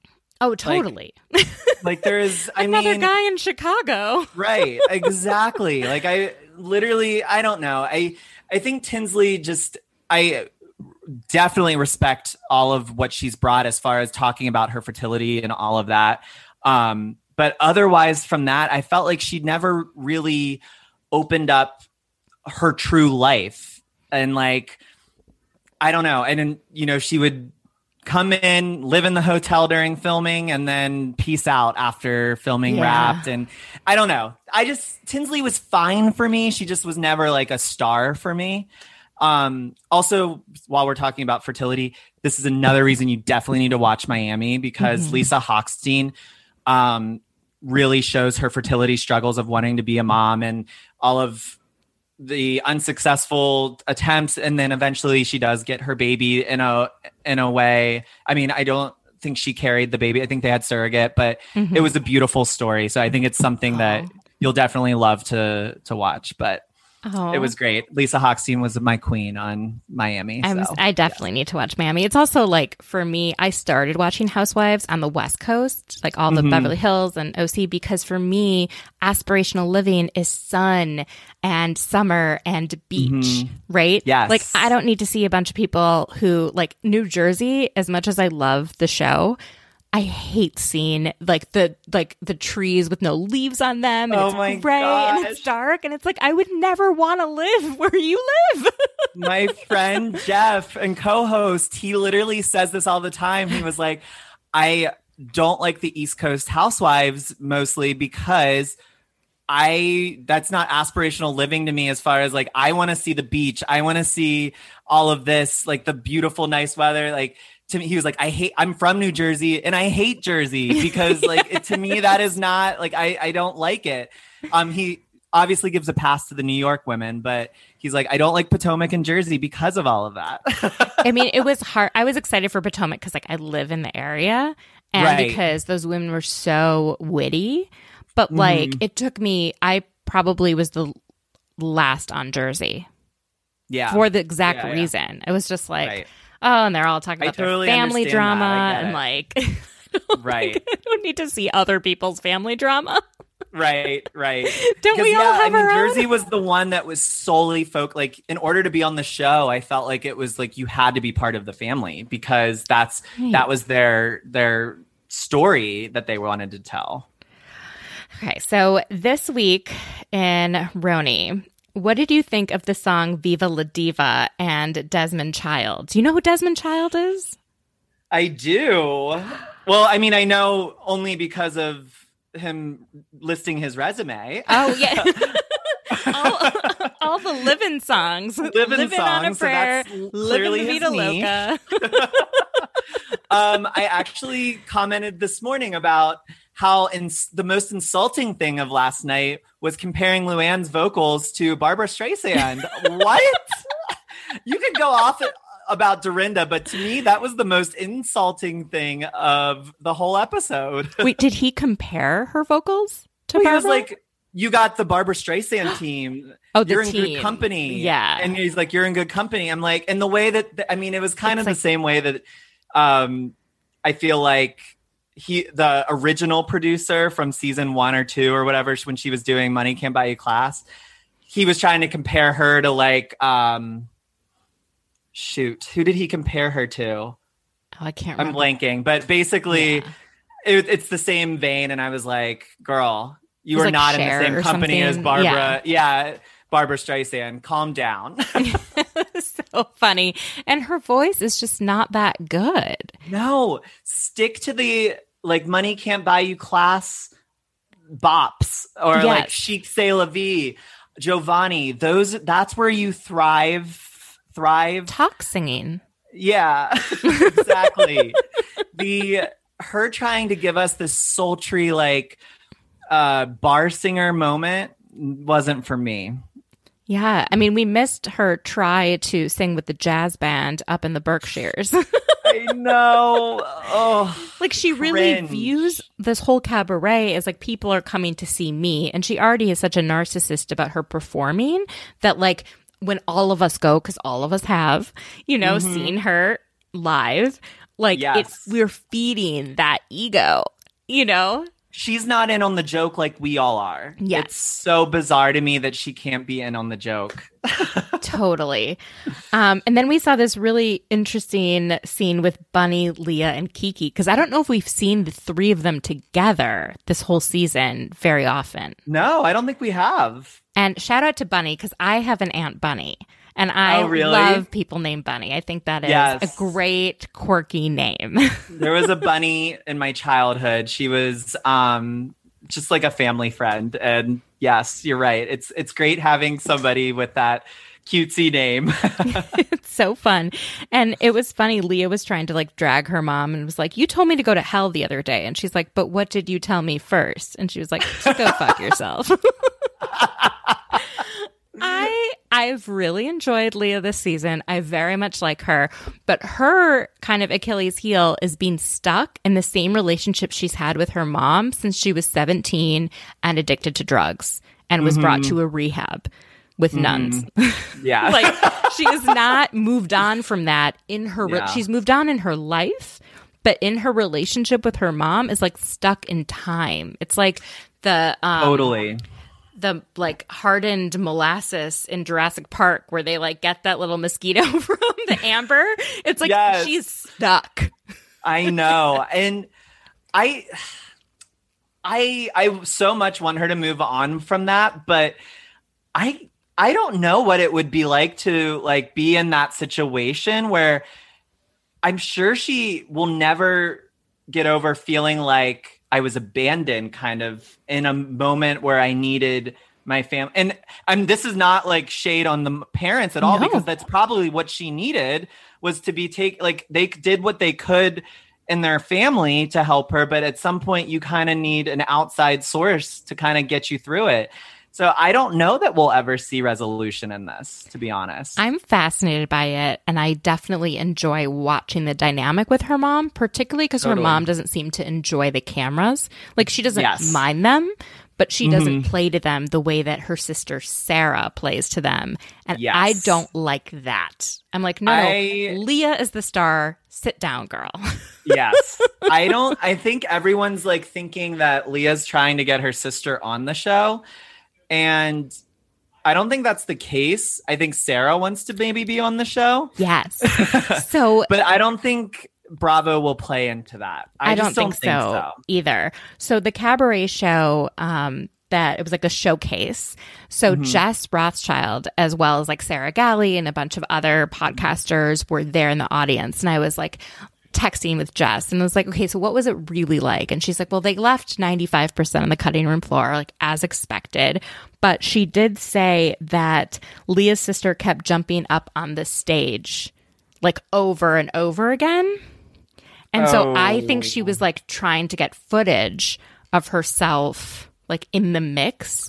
Oh, totally. Like, like there is, I Another mean. Another guy in Chicago. Right. Exactly. Like I literally, I don't know. I, I think Tinsley just, I definitely respect all of what she's brought as far as talking about her fertility and all of that. Um, But otherwise from that, I felt like she never really opened up her true life. And like, I don't know. And then, you know, she would come in, live in the hotel during filming and then peace out after filming yeah. Wrapped. And I don't know. I just, Tinsley was fine for me. She just was never like a star for me. Um, also, while we're talking about fertility, this is another reason you definitely need to watch Miami because mm-hmm. Lisa Hochstein um, really shows her fertility struggles of wanting to be a mom and all of the unsuccessful attempts. And then eventually she does get her baby in a, in a way. I mean, I don't think she carried the baby. I think they had surrogate, but mm-hmm. it was a beautiful story. So I think it's something oh. that you'll definitely love to, to watch, but oh. it was great. Lisa Hochstein was my queen on Miami. So. I definitely yeah. need to watch Miami. It's also like, for me, I started watching Housewives on the West Coast, like all the mm-hmm. Beverly Hills and O C, because for me, aspirational living is sun and summer and beach, mm-hmm. right? Yes. Like, I don't need to see a bunch of people who, like, New Jersey, as much as I love the show, I hate seeing like the like the trees with no leaves on them and oh it's gray gosh. and it's dark and it's like I would never want to live where you live. My friend Jeff and co-host, he literally says this all the time. He was like, I don't like the East Coast housewives mostly because I that's not aspirational living to me as far as like I want to see the beach. I want to see all of this, like the beautiful, nice weather, like to me, he was like, I hate, I'm from New Jersey and I hate Jersey because like, it, to me, that is not like, I, I don't like it. Um, he obviously gives a pass to the New York women, but he's like, I don't like Potomac and Jersey because of all of that. I mean, it was hard. I was excited for Potomac because like I live in the area and right. because those women were so witty, But like mm. it took me, I probably was the last on Jersey. Yeah. For the exact yeah, reason. Yeah. It was just like, right. oh, and they're all talking about I their totally family drama. And like, right. Like, I don't need to see other people's family drama. Right, right. Don't we all yeah, have I mean, our Jersey own? Was the one that was solely folk. Like, in order to be on the show, I felt like it was like you had to be part of the family because that's right. that was their their story that they wanted to tell. Okay, so this week in Roni, what did you think of the song "Viva La Diva" and Desmond Child? Do you know who Desmond Child is? I do. Well, I mean, I know only because of him listing his resume. Oh yeah. all, all the living songs. Living livin on a prayer. So living Vita Loca. um, I actually commented this morning about how ins- the most insulting thing of last night was comparing Luann's vocals to Barbra Streisand. What? You could go off at- about Dorinda, but to me, that was the most insulting thing of the whole episode. Wait, did he compare her vocals to well, Barbra? He was like, you got the Barbra Streisand team. Oh, the you're in team. Good company. Yeah. And he's like, you're in good company. I'm like, and the way that, th- I mean, it was kind it's of like- the same way that um, I feel like he, the original producer from season one or two or whatever, when she was doing Money Can't Buy You Class, he was trying to compare her to like, um, shoot, who did he compare her to? Oh, I can't remember. I'm blanking, but basically yeah. it, it's the same vein. And I was like, girl, you are like not Cher in the same company something. As Barbra. Yeah. yeah. Barbra Streisand, calm down. So funny. And her voice is just not that good. No, stick to the like Money Can't Buy You Class bops or yes. like Chic C'est La Vie, Giovanni. Those, that's where you thrive. Thrive talk singing. Yeah, exactly. The her trying to give us this sultry like uh bar singer moment wasn't for me. Yeah, I mean, we missed her try to sing with the jazz band up in the Berkshires. I know. Oh, like she cringe. Really views this whole cabaret as like people are coming to see me, and she already is such a narcissist about her performing that like. When all of us go, because all of us have, you know, mm-hmm. seen her live, like yes. it, we're feeding that ego, you know? She's not in on the joke like we all are. Yes. It's so bizarre to me that she can't be in on the joke. Totally. Um, and then we saw this really interesting scene with Bunny, Leah, and Kiki, because I don't know if we've seen the three of them together this whole season very often. No, I don't think we have. And shout out to Bunny, because I have an Aunt Bunny, and I oh, really? love people named Bunny. I think that is yes. a great, quirky name. There was a bunny in my childhood. She was um, just like a family friend. And yes, you're right. It's it's great having somebody with that cutesy name. It's so fun. And it was funny. Leah was trying to like drag her mom and was like, you told me to go to hell the other day. And she's like, but what did you tell me first? And she was like, go fuck yourself. I I've really enjoyed Leah this season. I very much like her, but her kind of Achilles heel is being stuck in the same relationship she's had with her mom since she was seventeen and addicted to drugs and was mm-hmm. brought to a rehab with mm-hmm. nuns. Yeah. Like she has not moved on from that in her re- yeah. she's moved on in her life, but in her relationship with her mom is like stuck in time. It's like the um, totally the like hardened molasses in Jurassic Park where they like get that little mosquito from the amber. It's like yes. she's stuck. I know. And I, I, I so much want her to move on from that, but I, I don't know what it would be like to like be in that situation where I'm sure she will never get over feeling like I was abandoned kind of in a moment where I needed my family. And I'm, this is not like shade on the parents at all, no. because that's probably what she needed was to be take like they did what they could in their family to help her. But at some point you kind of need an outside source to kind of get you through it. So I don't know that we'll ever see resolution in this, to be honest. I'm fascinated by it, and I definitely enjoy watching the dynamic with her mom, particularly because totally. Her mom doesn't seem to enjoy the cameras. Like, she doesn't yes. mind them, but she doesn't mm-hmm. play to them the way that her sister Sarah plays to them. And yes. I don't like that. I'm like, no, I... Leah is the star. Sit down, girl. Yes. I don't, I think everyone's like thinking that Leah's trying to get her sister on the show. And I don't think that's the case. I think Sarah wants to maybe be on the show. Yes. So, but I don't think Bravo will play into that. I, I just don't, think, don't so think so either. So the cabaret show, um, that it was like a showcase. So mm-hmm. Jess Rothschild, as well as like Sarah Galley and a bunch of other podcasters were there in the audience. And I was like texting with Jess and I was like, okay, so what was it really like? And she's like, well, they left ninety-five percent on the cutting room floor, like as expected. But she did say that Leah's sister kept jumping up on the stage like over and over again. And oh. so I think she was like trying to get footage of herself like in the mix.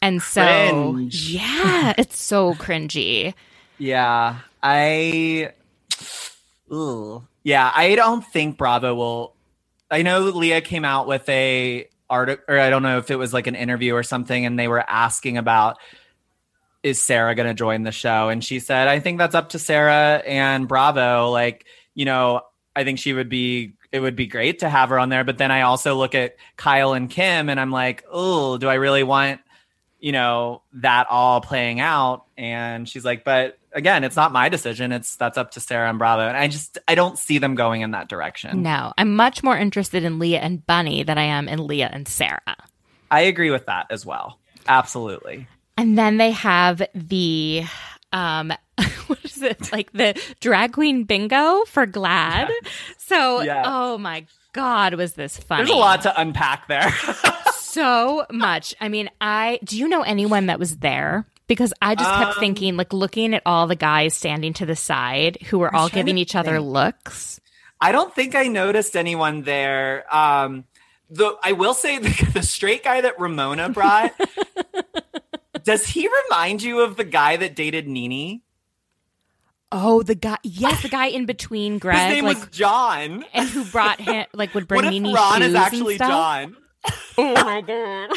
And so, cringe. Yeah, it's so cringy. Yeah, I, ooh. Yeah, I don't think Bravo will. I know Leah came out with a article, or I don't know if it was like an interview or something, and they were asking about, is Sarah going to join the show? And she said, I think that's up to Sarah and Bravo. Like, you know, I think she would be, it would be great to have her on there. But then I also look at Kyle and Kim and I'm like, oh, do I really want, you know, that all playing out? And she's like, but again, it's not my decision. It's that's up to Sarah and Bravo. And I just, I don't see them going in that direction. No, I'm much more interested in Leah and Bunny than I am in Leah and Sarah. I agree with that as well. Absolutely. And then they have the, um, what is it? Like the drag queen bingo for Glad. Yeah. So, yeah. Oh my God, was this funny. There's a lot to unpack there. So much. I mean, I, do you know anyone that was there? Because I just kept um, thinking, like looking at all the guys standing to the side who were I'm all giving each think. other looks. I don't think I noticed anyone there. Um, the I will say the, the straight guy that Ramona brought, does he remind you of the guy that dated Nene? Oh, the guy. Yes, the guy in between Greg. His name like, was John. And who brought him, like would bring Nene shoes and stuff. What if Ron is actually John? Oh my God.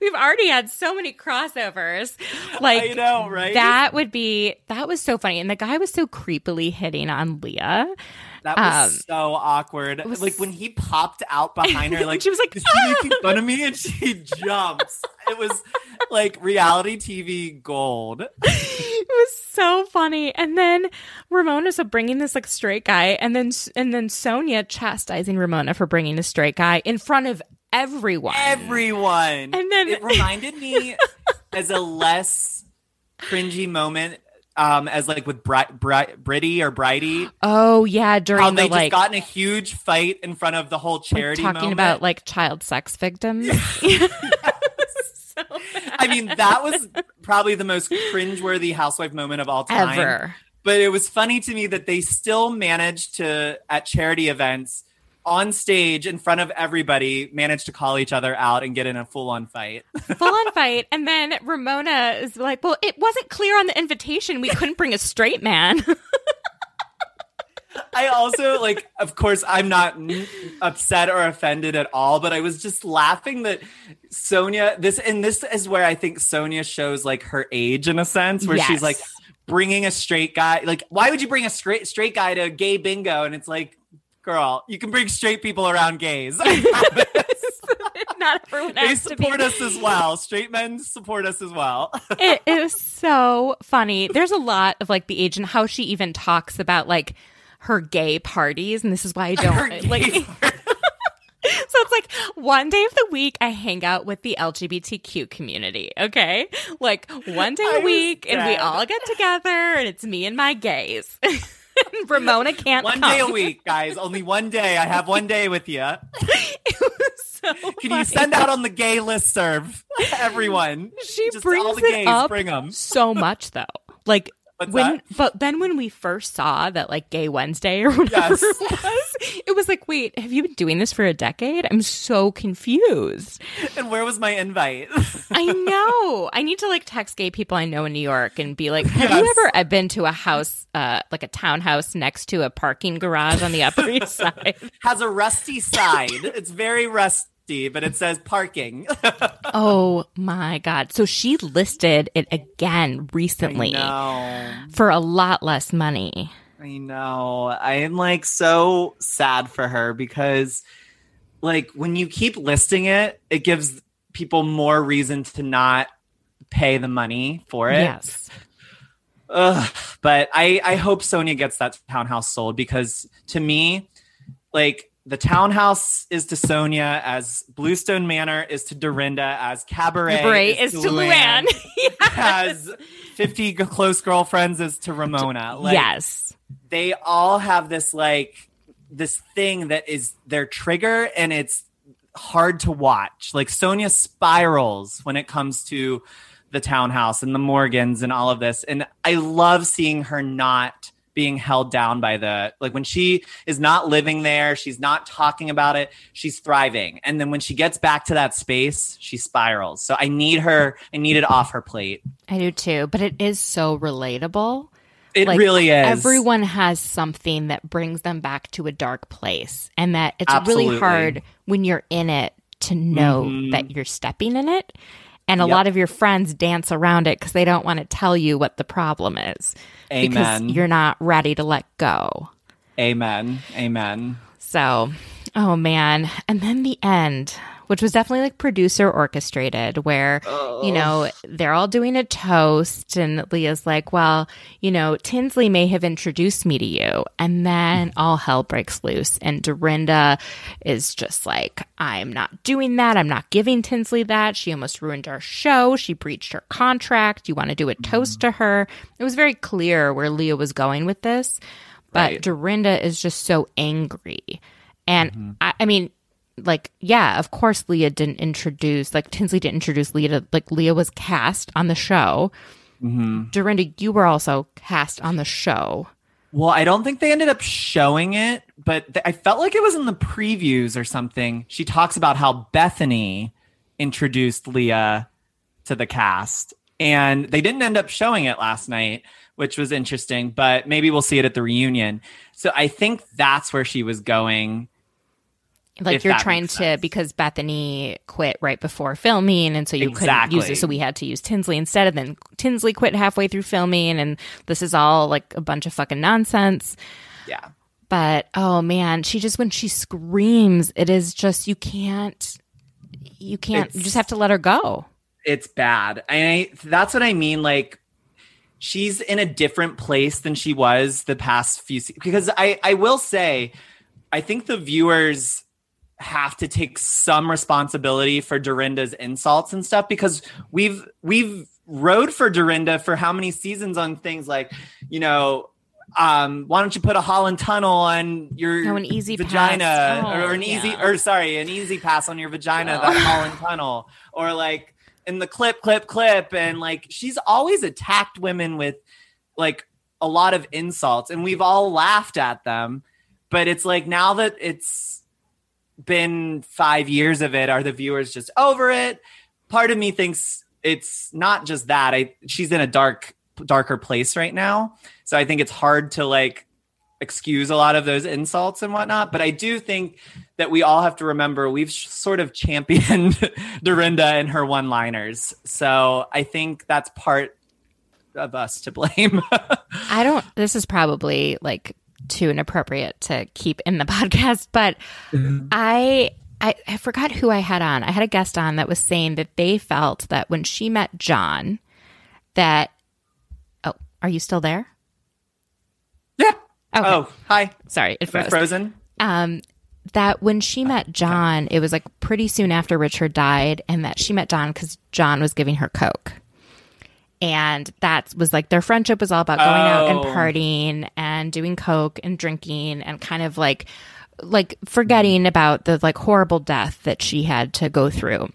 We've already had so many crossovers. Like, I know, right? That would be, that was so funny. And the guy was so creepily hitting on Leah. That was um, so awkward. Was, like when he popped out behind her, like she was like, is she making fun of me? And she jumps. It was like reality T V gold. It was so funny. And then Ramona, so bringing this like straight guy, and then and then Sonja chastising Ramona for bringing a straight guy in front of everyone. Everyone. And then it reminded me as a less cringy moment, um, as like with Bri- Bri- Britty or Bridie. Oh, yeah. During um, the, they like, just got in a huge fight in front of the whole charity like talking moment. About like child sex victims. Yeah. So I mean, that was probably the most cringeworthy housewife moment of all time. Ever. But it was funny to me that they still managed to, at charity events, on stage in front of everybody, managed to call each other out and get in a full-on fight. Full-on fight. And then Ramona is like, well, it wasn't clear on the invitation. We couldn't bring a straight man. I also, like, of course, I'm not upset or offended at all, but I was just laughing that Sonja, this, and this is where I think Sonja shows, like, her age in a sense, where yes. she's, like, bringing a straight guy. Like, why would you bring a straight straight guy to a gay bingo? And it's like, girl, you can bring straight people around gays. Not everyone has to be. They support us as well. Straight men support us as well. It is so funny. There's a lot of like the age and how she even talks about like her gay parties, and this is why I don't like. So it's like one day of the week I hang out with the L G B T Q community, okay? Like one day a week and we all get together and it's me and my gays. Ramona can't one come. Day a week, guys. Only one day. I have one day with you. It was so Can funny. You send out on the gay listserv? Everyone. She Just brings all the it gays, up bring them. So much, though. Like, What's when, that? But then when we first saw that, like, Gay Wednesday or whatever yes. it was, it was like, wait, have you been doing this for a decade? I'm so confused. And where was my invite? I know. I need to, like, text gay people I know in New York and be like, have yes. you ever been to a house, uh, like a townhouse next to a parking garage on the Upper East Side? Has a rusty side. It's very rusty. fifty, but it says parking. Oh my God. So she listed it again recently for a lot less money. I know. I am like so sad for her because like when you keep listing it, it gives people more reason to not pay the money for it. Yes. Ugh. But I, I hope Sonja gets that townhouse sold because to me, like the townhouse is to Sonja as Bluestone Manor is to Dorinda as Cabaret, Cabaret is, is to Luann, Luann. Yes. As fifty Close Girlfriends is to Ramona. Like, yes. They all have this like this thing that is their trigger and it's hard to watch. Like Sonja spirals when it comes to the townhouse and the Morgans and all of this. And I love seeing her not being held down by the, like when she is not living there, she's not talking about it, she's thriving. And then when she gets back to that space, she spirals. So I need her, I need it off her plate. I do too, but it is so relatable. It like, really is. Everyone has something that brings them back to a dark place and that it's Absolutely. Really hard when you're in it to know mm-hmm. that you're stepping in it. And a yep. lot of your friends dance around it because they don't want to tell you what the problem is. Amen. Because you're not ready to let go. Amen. Amen. So, oh man. And then the end, which was definitely like producer orchestrated where, oh. you know, they're all doing a toast and Leah's like, well, you know, Tinsley may have introduced me to you. And then all hell breaks loose. And Dorinda is just like, I'm not doing that. I'm not giving Tinsley that. She almost ruined our show. She breached her contract. You want to do a toast to her? It was very clear where Leah was going with this. But right. Dorinda is just so angry. And mm-hmm. I, I mean, like, yeah, of course Leah didn't introduce, like Tinsley didn't introduce Leah to, like Leah was cast on the show. Mm-hmm. Dorinda, you were also cast on the show. Well, I don't think they ended up showing it, but th- I felt like it was in the previews or something. She talks about how Bethenny introduced Leah to the cast, and they didn't end up showing it last night, which was interesting, but maybe we'll see it at the reunion. So I think that's where she was going. Like you're trying to, because Bethenny quit right before filming, and so you exactly. couldn't use it, so we had to use Tinsley instead, and then Tinsley quit halfway through filming, and this is all like a bunch of fucking nonsense. Yeah. But, oh man, she just, when she screams, it is just, you can't, you can't, it's, you just have to let her go. It's bad. And I, that's what I mean, like, she's in a different place than she was the past few seasons. Because I, I will say, I think the viewers have to take some responsibility for Dorinda's insults and stuff, because we've we've rode for Dorinda for how many seasons on things like, you know, um, why don't you put a Holland tunnel on your no, an easy vagina oh, or an yeah. easy or sorry, an easy pass on your vagina, oh. that Holland tunnel, or like, in the clip, clip, clip. And like, she's always attacked women with like a lot of insults, and we've all laughed at them. But it's like, now that it's been five years of it, are the viewers just over it? Part of me thinks it's not just that. I, she's in a dark, darker place right now. So I think it's hard to like excuse a lot of those insults and whatnot. But I do think that we all have to remember we've sh- sort of championed Dorinda and her one-liners. So I think that's part of us to blame. I don't, this is probably like too inappropriate to keep in the podcast, but mm-hmm. I, I, I forgot who I had on. I had a guest on that was saying that they felt that when she met John, that, oh, are you still there? Yeah. Okay. Oh, hi. Sorry. It froze. Frozen. Um, that when she met John, it was like pretty soon after Richard died, and that she met John because John was giving her coke. And that was like their friendship was all about going oh. out and partying and doing coke and drinking and kind of like like forgetting about the like horrible death that she had to go through.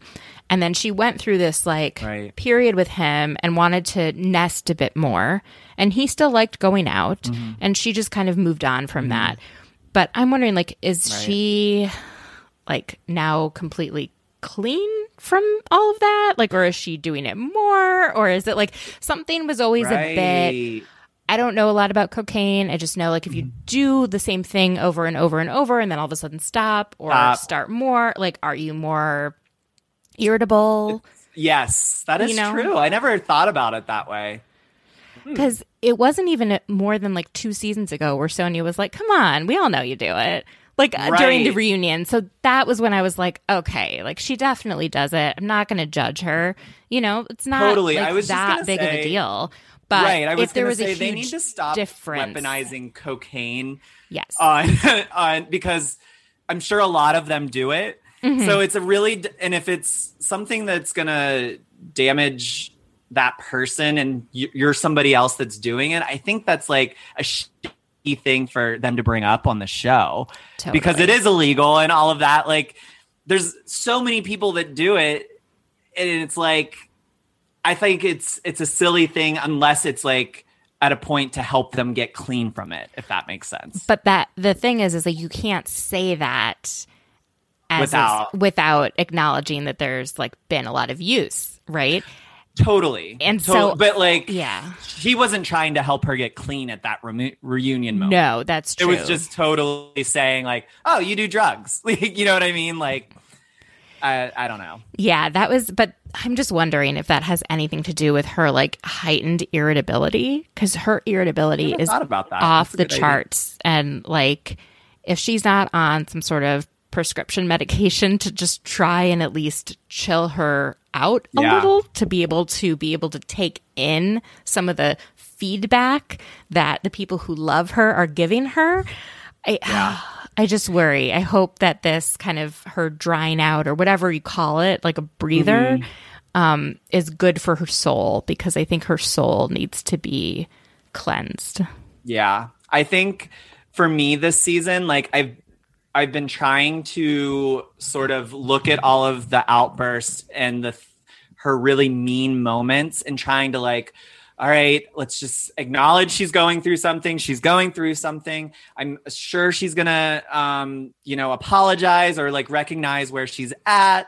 And then she went through this like right. period with him and wanted to nest a bit more. And he still liked going out, mm-hmm. and she just kind of moved on from mm-hmm. that. But I'm wondering, like, is right. she like now completely clean from all of that? Like, or is she doing it more? Or is it like something was always right. a bit I don't know a lot about cocaine. I just know, like, if you do the same thing over and over and over and then all of a sudden stop or uh, start more, like, are you more irritable? Yes, that is you know? true. I never thought about it that way. Because hmm. it wasn't even more than, like, two seasons ago where Sonja was like, come on, we all know you do it. Like, right. during the reunion. So that was when I was like, okay, like, she definitely does it. I'm not going to judge her. You know, it's not totally. like, I was that big say- of a deal. But right, I was going to say they need to stop difference. weaponizing cocaine. Yes, on, on, because I'm sure a lot of them do it. Mm-hmm. So it's a really, and if it's something that's going to damage that person, and you're somebody else that's doing it, I think that's like a shitty thing for them to bring up on the show totally. because it is illegal and all of that. Like, there's so many people that do it, and it's like, I think it's it's a silly thing unless it's like at a point to help them get clean from it, if that makes sense. But that the thing is, is like you can't say that as without, a, without acknowledging that there's like been a lot of use, right? Totally. And totally. so, but like, yeah, he wasn't trying to help her get clean at that re- reunion moment. No, that's true. It was just totally saying like, oh, you do drugs, like you know what I mean, like. I, I don't know. Yeah, that was, but I'm just wondering if that has anything to do with her like heightened irritability, because her irritability is off the charts. And like, if she's not on some sort of prescription medication to just try and at least chill her out a yeah. little, to be able to be able to take in some of the feedback that the people who love her are giving her. I, yeah. I just worry. I hope that this kind of her drying out or whatever you call it, like a breather, mm-hmm. um, is good for her soul, because I think her soul needs to be cleansed. Yeah. I think for me this season, like I've I've been trying to sort of look at all of the outbursts and the her really mean moments and trying to like, all right, let's just acknowledge she's going through something. She's going through something. I'm sure she's going to, um, you know, apologize or like recognize where she's at.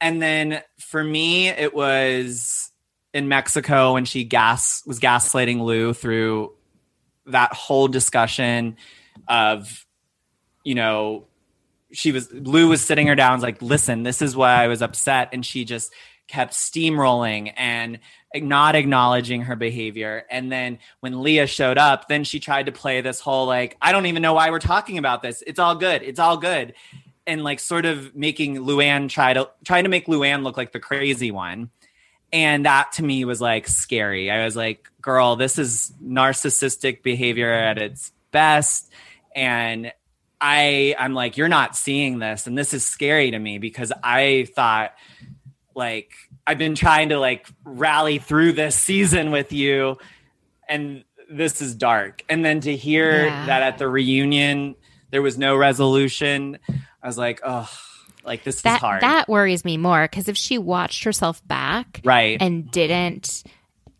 And then for me, it was in Mexico when she gas was gaslighting Lou through that whole discussion of, you know, she was, Lou was sitting her down, was like, listen, this is why I was upset. And she just kept steamrolling and not acknowledging her behavior. And then when Leah showed up, then she tried to play this whole, like, I don't even know why we're talking about this. It's all good. It's all good. And like sort of making Luann try to trying to make Luann look like the crazy one. And that to me was like scary. I was like, girl, this is narcissistic behavior at its best. And I, I'm like, you're not seeing this. And this is scary to me, because I thought like, I've been trying to like rally through this season with you, and this is dark. And then to hear yeah. that at the reunion, there was no resolution. I was like, oh, like this that, is hard. That worries me more, because if she watched herself back right. and didn't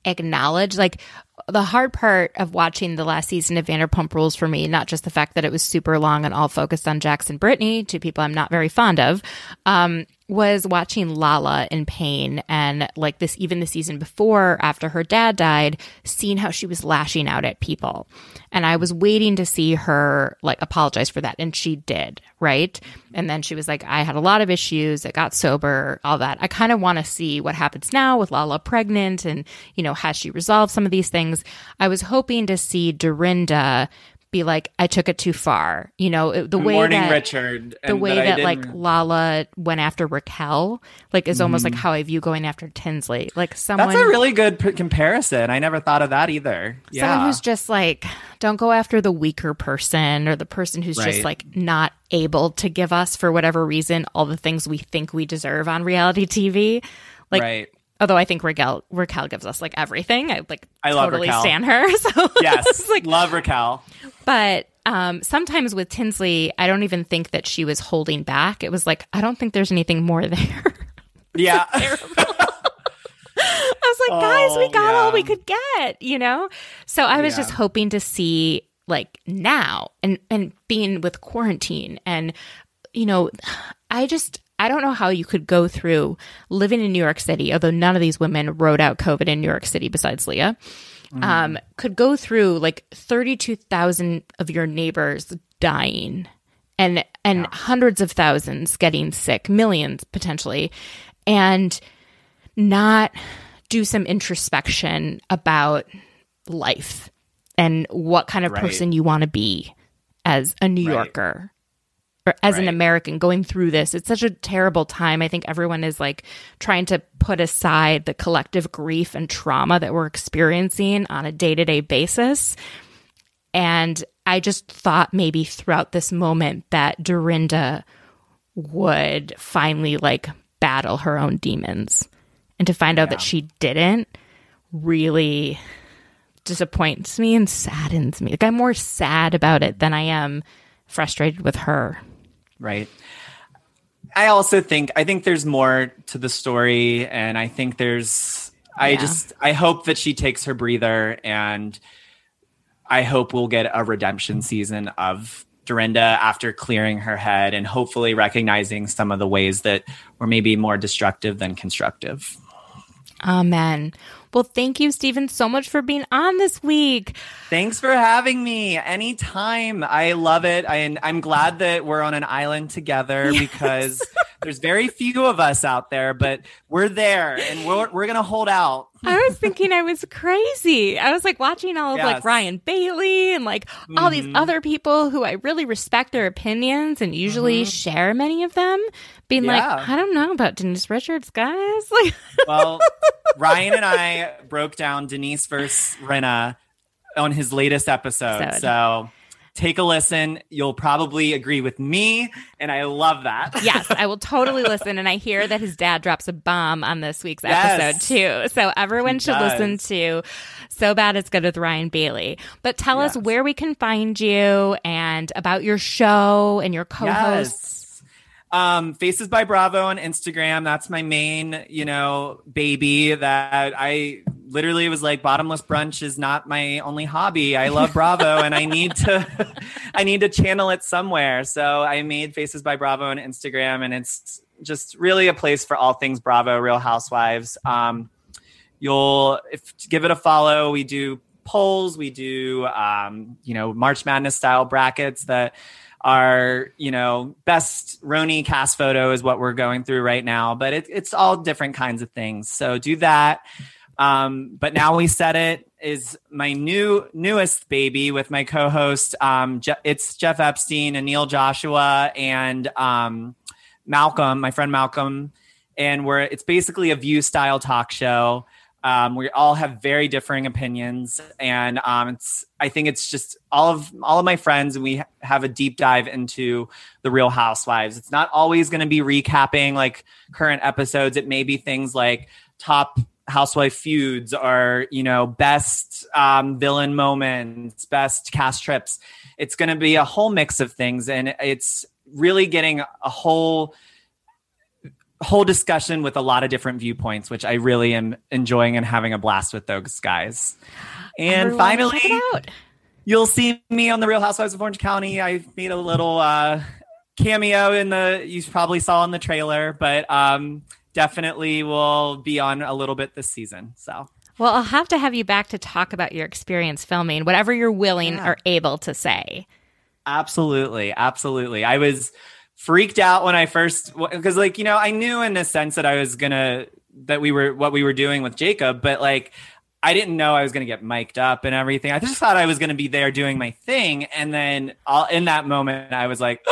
acknowledge, like the hard part of watching the last season of Vanderpump Rules for me, not just the fact that it was super long and all focused on Jax and Brittany, two people I'm not very fond of, um, was watching Lala in pain, and like this, even the season before, after her dad died, seeing how she was lashing out at people. And I was waiting to see her like apologize for that. And she did, right? And then she was like, I had a lot of issues. I got sober, all that. I kind of want to see what happens now with Lala pregnant and, you know, has she resolved some of these things? I was hoping to see Dorinda be like, I took it too far. You know, it, the way Morning that, Richard, the way that, that like Lala went after Raquel, like is mm-hmm. almost like how I view going after Tinsley. Like someone. That's a really good p- comparison. I never thought of that either. Yeah. Someone who's just like, don't go after the weaker person or the person who's right. just like not able to give us for whatever reason, all the things we think we deserve on reality T V. Like, right. Although I think Raquel, Raquel gives us like everything. I like I totally love stan her. So yes, like, love Raquel. But um, sometimes with Tinsley, I don't even think that she was holding back. It was like, I don't think there's anything more there. Yeah. I was like, oh, guys, we got yeah. all we could get, you know? So I was yeah. just hoping to see like now and, and being with quarantine and, you know, I just... I don't know how you could go through living in New York City, although none of these women rode out COVID in New York City besides Leah, mm-hmm. um, could go through like thirty-two thousand of your neighbors dying and and yeah. hundreds of thousands getting sick, millions potentially, and not do some introspection about life and what kind of right. person you want to be as a New right. Yorker. Or as right. an American going through this, it's such a terrible time. I think everyone is like trying to put aside the collective grief and trauma that we're experiencing on a day-to-day basis. And I just thought maybe throughout this moment that Dorinda would finally like battle her own demons. And to find yeah. out that she didn't really disappoints me and saddens me. Like I'm more sad about it than I am frustrated with her. Right. I also think, I think there's more to the story, and I think there's, yeah. I just, I hope that she takes her breather, and I hope we'll get a redemption season of Dorinda after clearing her head and hopefully recognizing some of the ways that were maybe more destructive than constructive. Amen. Well, thank you, Stephen, so much for being on this week. Thanks for having me. Anytime. I love it. I, I'm glad that we're on an island together yes. because there's very few of us out there, but we're there and we're, we're going to hold out. I was thinking I was crazy. I was like watching all of yes. like Ryan Bailey and like mm-hmm. all these other people who I really respect their opinions and usually mm-hmm. share many of them, being yeah. like, I don't know about Denise Richards, guys. Like, well, Ryan and I broke down Denise versus Rinna on his latest episode. episode. So take a listen. You'll probably agree with me, and I love that. Yes, I will totally listen. And I hear that his dad drops a bomb on this week's yes. episode, too. So everyone he should does. listen to So Bad It's Good with Ryan Bailey. But tell yes. us where we can find you and about your show and your co-hosts. Yes. Um, Faces by Bravo on Instagram. That's my main, you know, baby that I literally was like, bottomless brunch is not my only hobby. I love Bravo and I need to, I need to channel it somewhere. So I made Faces by Bravo on Instagram, and it's just really a place for all things Bravo, Real Housewives. Um, you'll if, give it a follow. We do polls. We do, um, you know, March Madness style brackets that, our, you know, best Roni cast photo is what we're going through right now, but it, it's all different kinds of things. So do that. Um, but Now We Said It is my new newest baby with my co-host. Um, Je- it's Jeff Epstein, Anil Joshua, and um, Malcolm, my friend Malcolm, and we're it's basically a View style talk show. Um, we all have very differing opinions, and um, it's, I think it's just all of all of my friends. We ha- have a deep dive into the Real Housewives. It's not always going to be recapping like current episodes. It may be things like top housewife feuds, or you know, best um, villain moments, best cast trips. It's going to be a whole mix of things, and it's really getting a whole. whole discussion with a lot of different viewpoints, which I really am enjoying and having a blast with those guys. And Everyone finally, you'll see me on the Real Housewives of Orange County. I made a little uh, cameo in the, you probably saw in the trailer, but um, definitely will be on a little bit this season. So, well, I'll have to have you back to talk about your experience filming, whatever you're willing yeah. or able to say. Absolutely. Absolutely. I was freaked out when I first, because like, you know, I knew in a sense that I was gonna, that we were, what we were doing with Jacob, but like, I didn't know I was gonna get mic'd up and everything. I just thought I was gonna be there doing my thing. And then all, in that moment, I was like,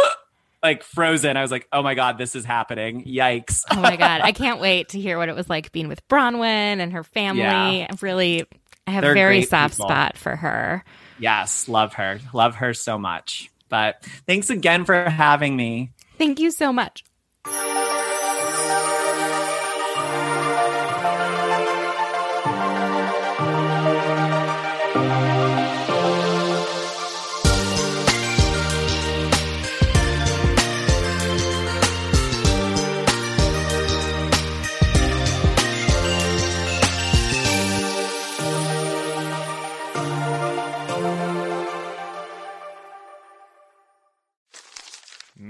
like frozen. I was like, oh my God, this is happening. Yikes. Oh my God. I can't wait to hear what it was like being with Bronwyn and her family. Yeah. Really, I have a very soft people. spot for her. Yes. Love her. Love her so much. But thanks again for having me. Thank you so much.